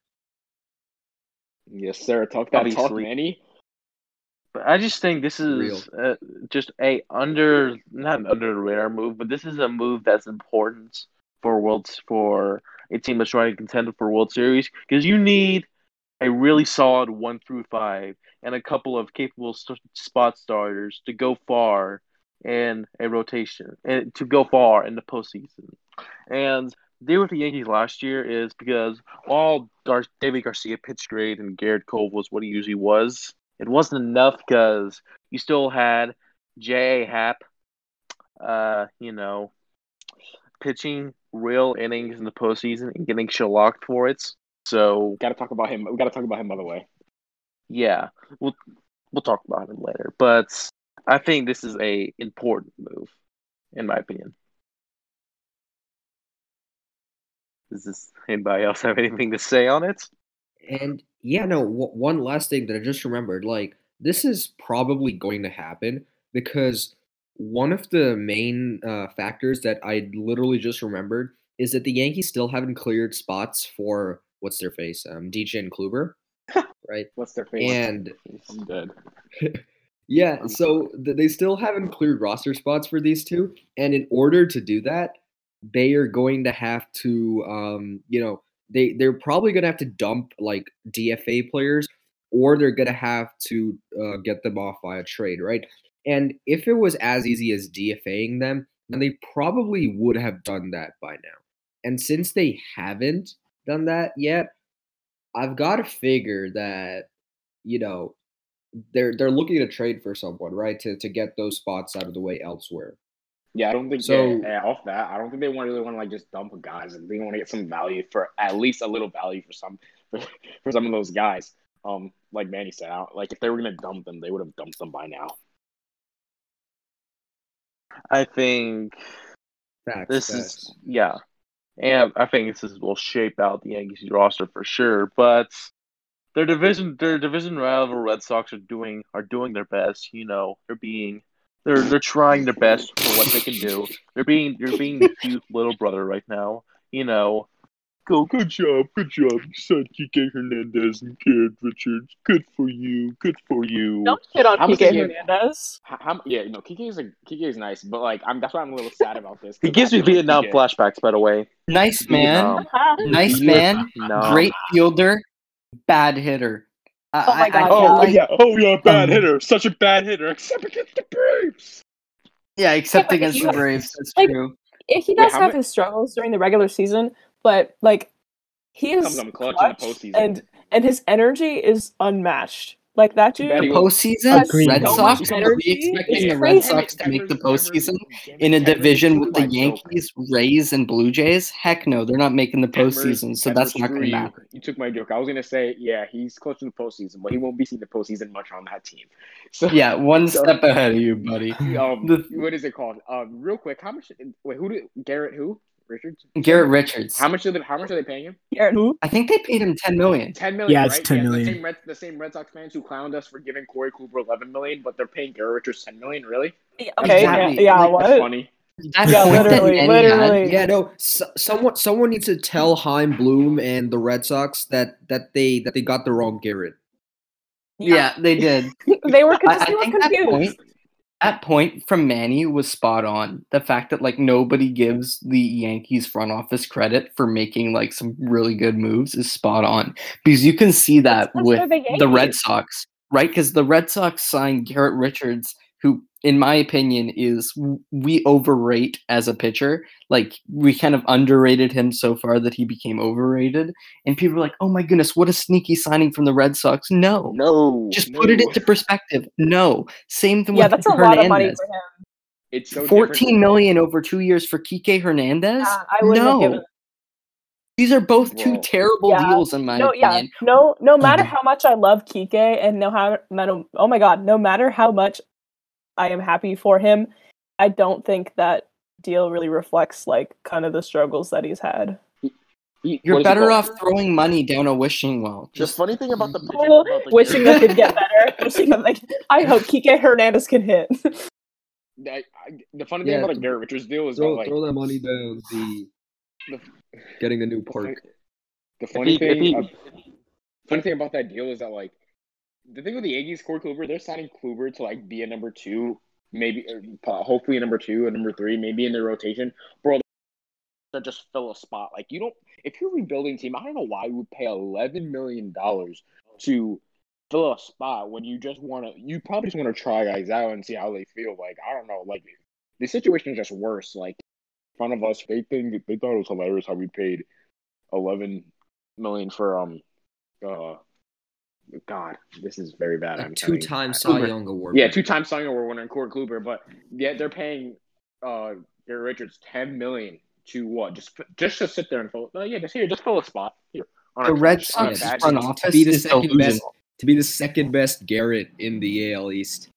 Yes, Sarah, talk about talk, Manny. But I just think this is uh, just a under, not an under the radar move, but this is a move that's important for Worlds, for a team that's trying to contend for World Series, because you need a really solid one through five and a couple of capable st- spot starters to go far in a rotation, and to go far in the postseason. And the deal with the Yankees last year is because while Gar- David Garcia pitched great and Garrett Cole was what he usually was, it wasn't enough because you still had J A. Happ, uh, you know, pitching real innings in the postseason and getting shellacked for it. So gotta talk about him. We gotta talk about him, by the way. Yeah, we'll we'll talk about him later. But I think this is a important move, in my opinion. Does this, anybody else have anything to say on it? And yeah, no, w- one last thing that I just remembered, like, this is probably going to happen because one of the main uh, factors that I literally just remembered is that the Yankees still haven't cleared spots for, what's their face, um, D J and Kluber, right? What's their face? And I'm dead. Yeah, so th- they still haven't cleared roster spots for these two, and in order to do that, they are going to have to, um, you know, they, they're probably going to have to dump, like, D F A players, or they're going to have to uh, get them off by a trade, right? And if it was as easy as D F A-ing them, then they probably would have done that by now. And since they haven't done that yet, I've got to figure that, you know, they're they're looking to trade for someone, right, to to get those spots out of the way elsewhere. Yeah, I don't think so. Yeah, off that, I don't think they want really want to like just dump guys. They want to get some value for at least a little value for some for, for some of those guys. Um, like Manny said, I like if they were gonna dump them, they would have dumped them by now. I think That's this best. is yeah, and I think this is, will shape out the Yankees roster for sure. But their division, their division rival Red Sox are doing are doing their best. You know, they're being. They're they're trying their best for what they can do. They're being they're being the cute little brother right now. You know, go good job, good job, son, Kike Hernandez and Garrett Richards. Good for you, good for you. Don't shit on Kike Hernandez. How, yeah, no, Kike is a, Kike is nice, but like I'm that's why I'm a little sad about this. He gives me Vietnam Kike. flashbacks, by the way. Nice man, nice man, no. Great fielder, bad hitter. Uh, oh, my God. I, I oh, like, yeah. oh, yeah, bad um, hitter. Such a bad hitter, except against the Braves. Yeah, except yeah, against the Braves. That's like, true. He does Wait, have many... his struggles during the regular season, but, like, he is clutch, clutch in the postseason. And, and his energy is unmatched. Like that dude. The postseason, Red Sox. Are we expecting the Red Sox to make the postseason in a division with the Yankees, Rays, and Blue Jays? Heck no, they're not making the postseason, so that's not going to matter. You took my joke. I was going to say, yeah, he's close to the postseason, but he won't be seeing the postseason much on that team. So yeah, one step ahead of you, buddy. Um, what is it called? Um, real quick, how much? Wait, who did Garrett? Who? Richards? Garrett Richards. How much are they? How much are they paying him? Garrett who? I think they paid him ten million. Ten million. Yeah, it's right? ten yeah, million. The same, Red, the same Red Sox fans who clowned us for giving Corey Kluber eleven million, but they're paying Garrett Richards ten million. Really? Yeah, okay. Exactly. Yeah. yeah like, what? That's funny. That's yeah, literally. literally. Yeah. No. So, someone. Someone needs to tell Chaim Bloom and the Red Sox that that they that they got the wrong Garrett. Yeah, yeah they did. they were I, I think confused. That point from Manny was spot on. The fact that like nobody gives the Yankees front office credit for making like some really good moves is spot on, because you can see that that's with the, the Red Sox, right? Because the Red Sox signed Garrett Richards, who, in my opinion, is we overrate as a pitcher. Like we kind of underrated him so far that he became overrated, and people are like, "Oh my goodness, what a sneaky signing from the Red Sox!" No, no, just no. put it into perspective. No, same thing. Yeah, with that's Hernandez. A lot of money for him. It's so fourteen million over two years for Kike Hernandez. Uh, I wouldn't no. have given These are both two Whoa. terrible yeah. deals in my no, opinion. Yeah. No, no matter how much I love Kike, and no how, no, oh my God, no matter how much I am happy for him, I don't think that deal really reflects like kind of the struggles that he's had. You're better off throwing money down a wishing well. Just the funny thing about the well, about the wishing that could get better. wishing that, like, I hope Kike Hernandez can hit. I, I, the funny thing yeah, about the Garrett Richards deal is throw, about, like, throw that money down the. The, getting a new park. The funny the thing, uh, funny thing about that deal is that like the thing with the Yankees, Corey Kluber, they're signing Kluber to like be a number two, maybe uh, hopefully a number two, a number three, maybe in their rotation. Bro, that just fill a spot. Like you don't. If you're a rebuilding team, I don't know why you would pay eleven million dollars to fill a spot when you just want to. You probably just want to try guys out and see how they feel. Like I don't know. Like the situation is just worse. Like. Front of us, they think they thought it was hilarious how we paid eleven million for um, uh, God, this is very bad. Like two-time Cy Young Award, yeah, two-time Cy Young Award winner and Corey Kluber, but yeah, they're paying uh Garrett Richards ten million to what? Just just to sit there and fill. Uh, yeah, just here, just fill a spot here. The Red Sox front office be the second best to be the second best Garrett in the A L East.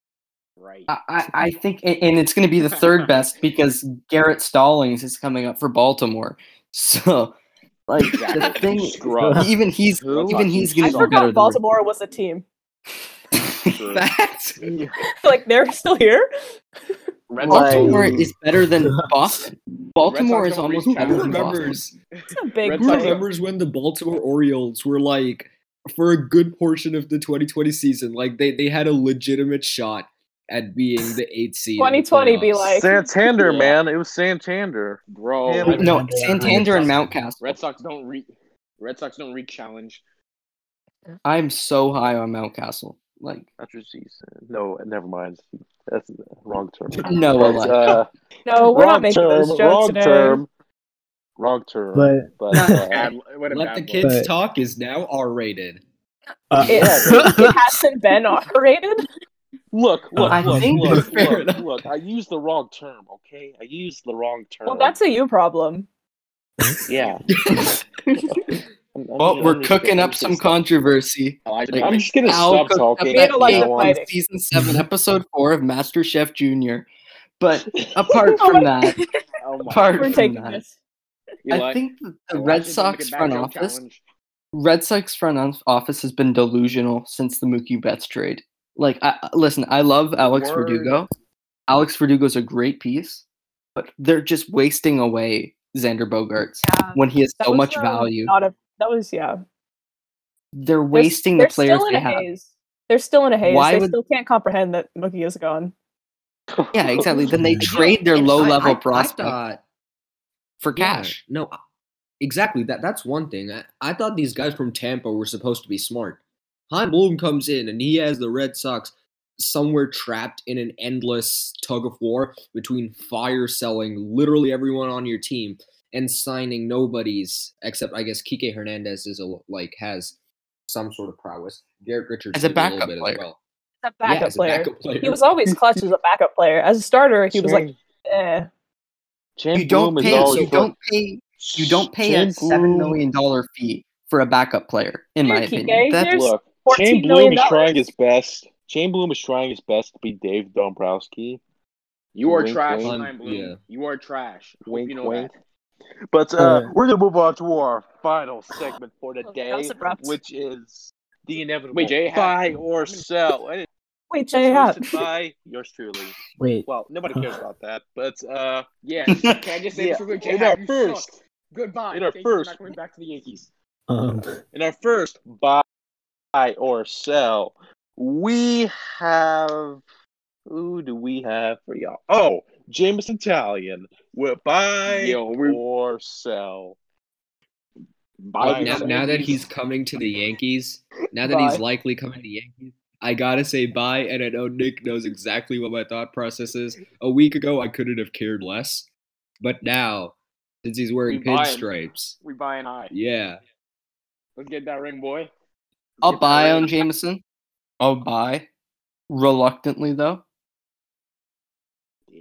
Right. I, I think, and it's going to be the third best because Garrett Stallings is coming up for Baltimore. So, like exactly. the thing, Scrub. even he's Who? even he's going to be better. Baltimore than was a team. That's like they're still here. Red Baltimore like, is better than Boston. Baltimore is almost better Who than remembers? Boston. A big Who remembers when the Baltimore Orioles were like for a good portion of the twenty twenty season, like they they had a legitimate shot at being the eighth seed. twenty twenty be like Santander, man. It was Santander, bro. Yeah, no, Santander, Santander and Mountcastle. Red Sox don't re. Red Sox don't re-challenge. I'm so high on Mountcastle. Like that's what she said. No, never mind. That's the wrong term. no, uh, no, we're not making term, those jokes today. Term. Wrong term. But, but uh, bad, what let the kids but, talk is now R-rated. Uh, it, it hasn't been R-rated. Look, look, I look, think look, look, look, look, I used the wrong term, okay? I used the wrong term. Well, that's a you problem. Yeah. well, we're cooking up some controversy. I'm just going to stop talking. Season seven, episode four of Master Chef Junior But apart from that, oh apart we're from that, this. I like, think the, the Red Sox front office, challenge. Red Sox front office has been delusional since the Mookie Betts trade. Like, I, listen, I love Alex Word. Verdugo. Alex Verdugo's a great piece, but they're just wasting away Xander Bogaerts yeah. when he has that so much a, value. A, that was, yeah. They're wasting they're, the they're players they have. Haze. They're still in a haze. Why they would, still can't comprehend that Mookie is gone. Yeah, exactly. Then they trade their low-level prospect I, I for cash. Yeah, no, exactly. That That's one thing. I, I thought these guys from Tampa were supposed to be smart. Chaim Bloom comes in, and he has the Red Sox somewhere trapped in an endless tug-of-war between fire-selling literally everyone on your team and signing nobodies, except I guess Kike Hernandez is a, like has some sort of prowess. Garrett Richards as a backup a player. As well. a backup yeah, as player. A backup player. He was always clutch as a backup player. As a starter, he sure. was like, eh. Chaim you don't Bloom pay. You so don't pay. You don't pay Chaim a seven million dollar fee for a backup player, in Here, my Kike, opinion. That's, look, Chaim Bloom is trying his best. Chaim Bloom is trying his best to be Dave Dombrowski. You are wink, trash, wink. Chaim Bloom. Yeah. You are trash. Wink, you know wink. That. But uh, uh, we're gonna move on to our final segment for the day, which is the inevitable. Wait, Jay, buy hat. or sell. Wait, Jay, hat. Buy yours truly. Wait. Well, nobody cares about that. But uh, yeah. Can I just say yeah. this Jay, in our first goodbye. In our Thank first, you for not going back to the Yankees. Um, in our first buy or sell, we have. Who do we have for y'all? Oh, James Italian. We're buy Yo, we're... or sell. Buy now, now that he's coming to the Yankees, now that buy. he's likely coming to the Yankees, I gotta say buy. And I know Nick knows exactly what my thought process is. A week ago, I couldn't have cared less, but now since he's wearing we pinstripes, we buy an eye. Yeah, let's get that ring, boy. Let's I'll buy on Jameson. I'll buy reluctantly, though.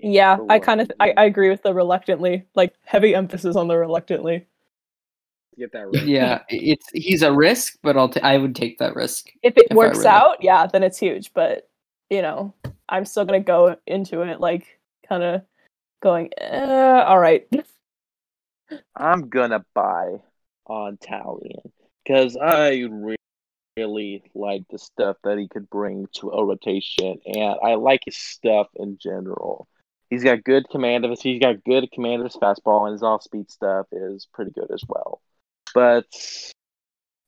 Yeah, I kind of I, I agree with the reluctantly, like heavy emphasis on the reluctantly. Get that risk. Yeah, it's he's a risk, but I'll t- I would take that risk. If it if works really. out, yeah, then it's huge. But you know, I'm still gonna go into it like kind of going, eh, all right. I'm gonna buy on Talion because I really really like the stuff that he could bring to a rotation, and I like his stuff in general. He's got good command of his. He's got good command of his fastball, and his off-speed stuff is pretty good as well. But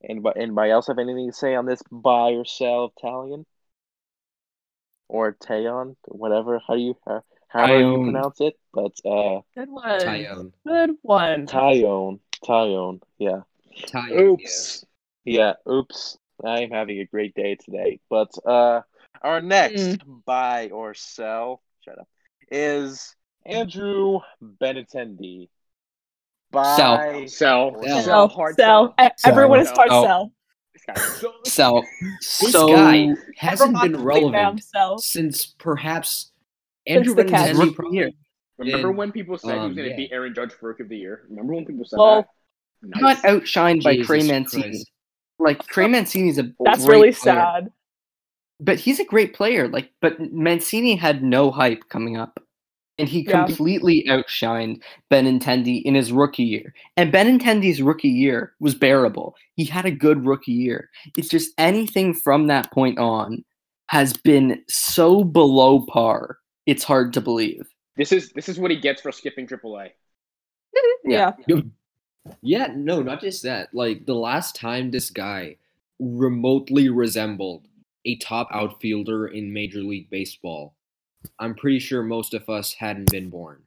anybody, anybody else have anything to say on this buy or sell Italian or Tayon, whatever? How do you how, how do you pronounce it? But uh, good one, Tayon. Good one, Tayon. Tayon. Yeah. Tayon, oops. Yeah. yeah. Oops. I am having a great day today. But uh, our next mm. buy or sell, shut up, is Andrew Benintendi. Buy, sell. Sell. Sell. Sell. Hard sell. sell. Everyone is hard sell. sell. Sell. sell. This so guy hasn't been relevant ma'am, since perhaps Andrew Benintendi from here. Remember when people said um, he was going to yeah. be Aaron Judge for Rookie of the Year? Remember when people said well, that? Nice. Got outshined Jesus by Trey Mancini. Christ. Like Trey Mancini is a that's really player. sad, but he's a great player. Like, but Mancini had no hype coming up, and he yeah. completely outshined Benintendi in his rookie year. And Benintendi's rookie year was bearable. He had a good rookie year. It's just anything from that point on has been so below par. It's hard to believe. This is this is what he gets for skipping triple A. yeah. yeah. Yeah, no, not just that. Like, the last time this guy remotely resembled a top outfielder in Major League Baseball, I'm pretty sure most of us hadn't been born.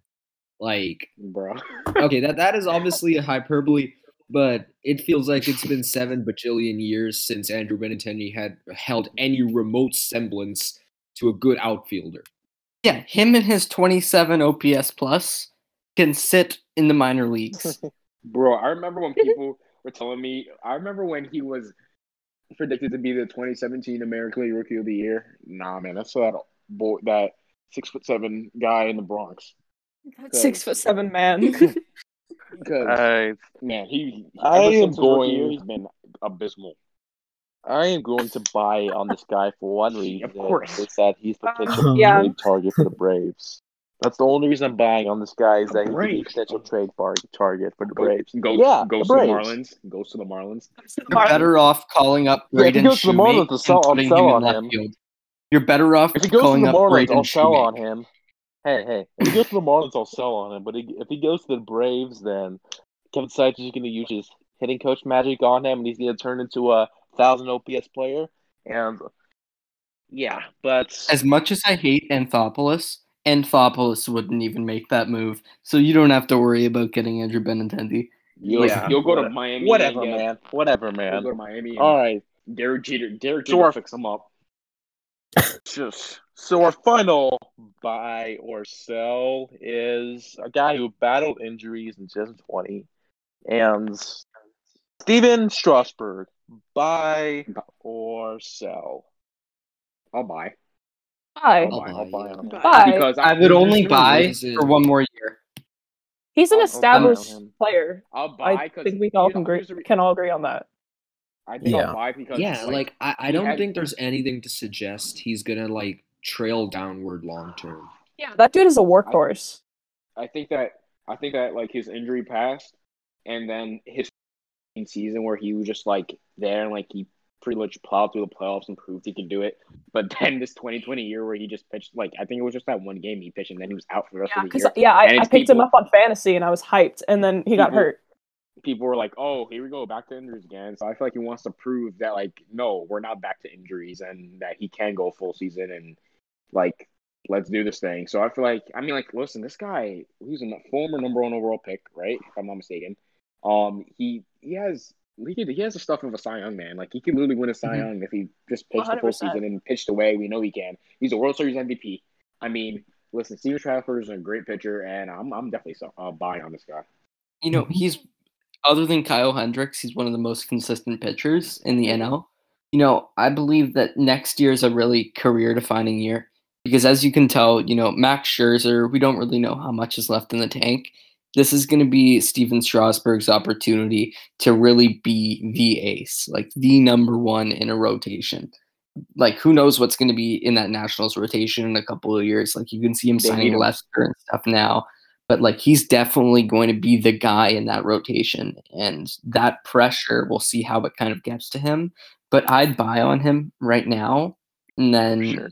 Like, bro. okay, that, that is obviously a hyperbole, but it feels like it's been seven bajillion years since Andrew Benintendi had held any remote semblance to a good outfielder. Yeah, him and his twenty-seven O P S plus can sit in the minor leagues. Bro, I remember when people were telling me, I remember when he was predicted to be the twenty seventeen American League Rookie of the Year. Nah, man, that's that boy, that six foot seven guy in the Bronx. Six foot seven man. I, man, he. I am going. Year, he's been abysmal. I am going to buy on this guy for one reason. Of course, it's that he's the potential uh, yeah. trade target for the Braves. That's the only reason I'm buying on this guy is the that Braves. He's a potential trade bar- target for the go, Braves. Go, yeah, go the to Braves. the Marlins. Go to the Marlins. You're better off calling up Braden yeah, Shumate and sell, putting sell him on in left him. field. You're better off calling up Braden Shumate. If he goes to the Marlins, I'll sell on him. Hey, hey. If he goes to the Marlins, I'll sell on him. But if he goes to the Braves, then Kevin Seitz is going to use his hitting coach magic on him, and he's going to turn into a one thousand O P S player. And yeah, but... As much as I hate Anthopoulos... Anthopoulos wouldn't even make that move, so you don't have to worry about getting Andrew Benintendi. You'll, yeah, you'll go whatever. to Miami. Whatever, and, man. Whatever, man. You'll go to Miami. All right. Derek Jeter. Derek Jeter. So fix him up. Just, so our final buy or sell is a guy who battled injuries in twenty twenty, and Steven Strasburg. Buy or sell? I'll buy. Buy. I'll buy. I'll buy. I'll buy. buy. Because I would only buy for one more year. He's an I'll, established I'll player. I'll buy. I think we all can agree, can all agree on that. I think yeah. I'll buy because yeah, like, like I, I don't had, think there's anything to suggest he's gonna like trail downward long term. Yeah, that dude is a workhorse. I, I think that I think that like his injury past and then his season where he was just like there and like he pretty much plowed through the playoffs and proved he could do it. But then this twenty twenty year where he just pitched like I think it was just that one game he pitched and then he was out for the rest yeah, of the year. Yeah, I, I picked people, him up on fantasy and I was hyped and then he people, got hurt. People were like, "Oh, here we go back to injuries again." So I feel like he wants to prove that like no, we're not back to injuries and that he can go full season and like let's do this thing. So I feel like I mean like listen, this guy who's a former number one overall pick, right? If I'm not mistaken. Um, he he has he, could, he has the stuff of a Cy Young man. Like he can literally win a Cy Young mm-hmm. if he just pitched one hundred percent the full season and pitched away. We know he can. He's a World Series M V P. I mean, listen, Steven Trafford is a great pitcher, and I'm I'm definitely uh, buying on this guy. You know, he's other than Kyle Hendricks, he's one of the most consistent pitchers in the N L. You know, I believe that next year is a really career-defining year because, as you can tell, you know, Max Scherzer, we don't really know how much is left in the tank. This is going to be Steven Strasburg's opportunity to really be the ace, like the number one in a rotation. Like, who knows what's going to be in that Nationals rotation in a couple of years. Like, you can see him they signing Lester and stuff now. But, like, he's definitely going to be the guy in that rotation. And that pressure, we'll see how it kind of gets to him. But I'd buy on him right now. And then sure.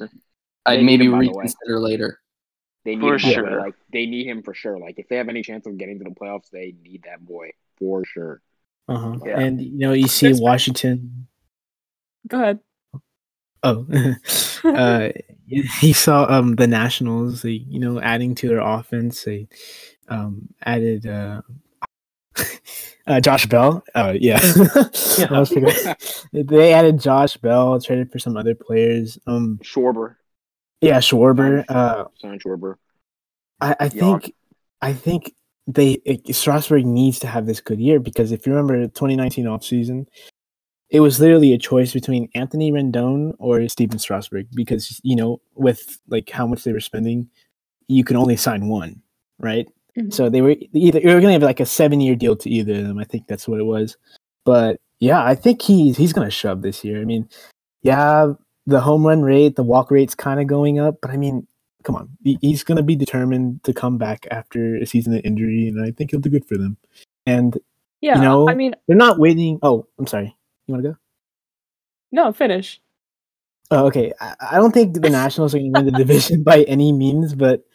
I'd they maybe reconsider later. They need for him sure. Like they need him for sure. Like if they have any chance of getting to the playoffs, they need that boy for sure. Uh huh. Yeah. And you know, you see Washington. Go ahead. Oh, uh, he saw um the Nationals. They, you know, adding to their offense, they um added uh, uh Josh Bell. Oh yeah, yeah. They added Josh Bell. Traded for some other players. Um, Schwarber. Yeah, Schwarber. Uh, Sign Schwarber. I, I think, I think they it, Strasburg needs to have this good year because if you remember the twenty nineteen offseason, it was literally a choice between Anthony Rendon or Steven Strasburg because you know with like how much they were spending, you can only sign one, right? Mm-hmm. So they were either you were going to have like a seven year deal to either of them. I think that's what it was. But yeah, I think he's he's going to shove this year. I mean, yeah. The home run rate, the walk rate's kind of going up, but I mean, come on, he's going to be determined to come back after a season of injury, and I think he'll do good for them. And yeah, you know, I mean, they're not waiting. Oh, I'm sorry. You want to go? No, finish. Oh, okay. I, I don't think the Nationals are going to win the division by any means, but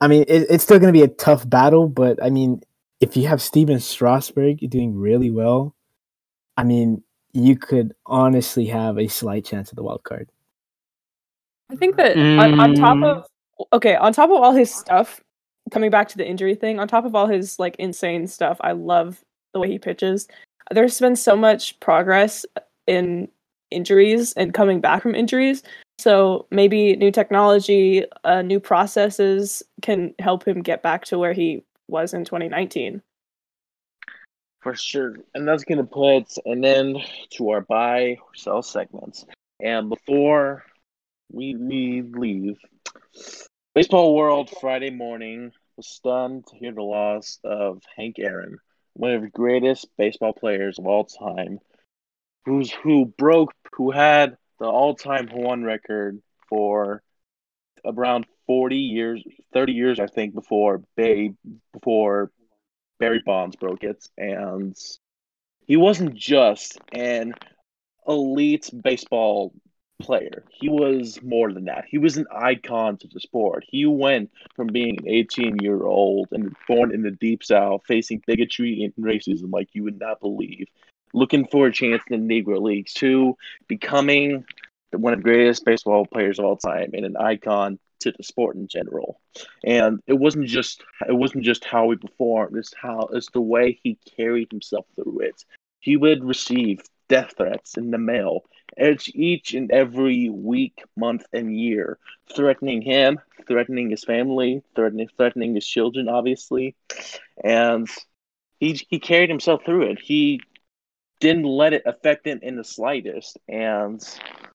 I mean, it, it's still going to be a tough battle. But I mean, if you have Steven Strasburg doing really well, I mean. You could honestly have a slight chance of the wild card. I think that mm. on, on top of okay, on top of all his stuff, coming back to the injury thing, on top of all his like insane stuff, I love the way he pitches. There's been so much progress in injuries and coming back from injuries. So maybe new technology, uh, new processes can help him get back to where he was in twenty nineteen. For sure, and that's going to play it, and then to our buy or sell segments. And before we leave, leave, Baseball World Friday morning was stunned to hear the loss of Hank Aaron, one of the greatest baseball players of all time, who's who broke, who had the all-time home run record for around forty years, thirty years, I think, before Babe, before. Barry Bonds broke it, and he wasn't just an elite baseball player. He was more than that. He was an icon to the sport. He went from being an eighteen-year-old and born in the Deep South, facing bigotry and racism like you would not believe, looking for a chance in the Negro Leagues, to becoming one of the greatest baseball players of all time and an icon to the sport in general. And it wasn't just it wasn't just how he performed, it's how it's the way he carried himself through it. He would receive death threats in the mail each, each and every week, month, and year, threatening him, threatening his family, threatening threatening his children, obviously. And he he carried himself through it. He didn't let it affect them in the slightest. And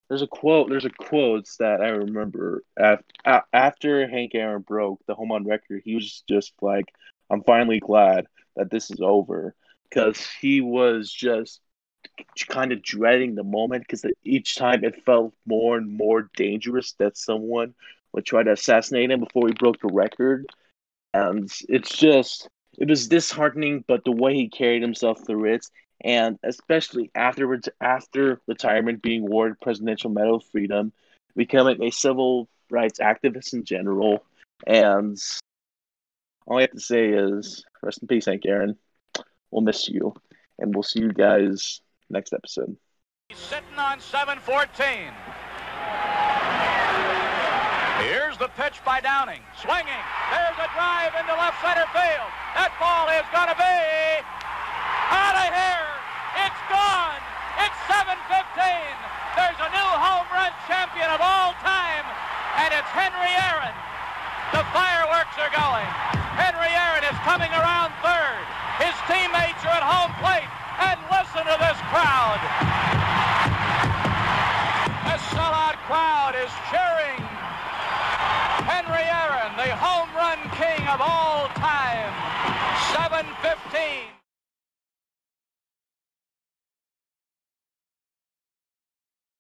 there's a quote, there's a quote that I remember after, after Hank Aaron broke the home run record, he was just like, I'm finally glad that this is over, because he was just kind of dreading the moment, because each time it felt more and more dangerous that someone would try to assassinate him before he broke the record. And it's just, it was disheartening, but the way he carried himself through it, and especially afterwards, after retirement, being awarded Presidential Medal of Freedom, becoming a civil rights activist in general. And all I have to say is, rest in peace, Hank Aaron. We'll miss you. And we'll see you guys next episode. He's sitting on seven fourteen. Here's the pitch by Downing. Swinging. There's a drive into left center field. That ball is going to be out of here. It's gone. It's seven fifteen. There's a new home run champion of all time, and it's Henry Aaron. The fireworks are going. Henry Aaron is coming around third. His teammates are at home plate, and listen to this crowd. This sellout crowd is cheering Henry Aaron, the home run king of all time. seven fifteen.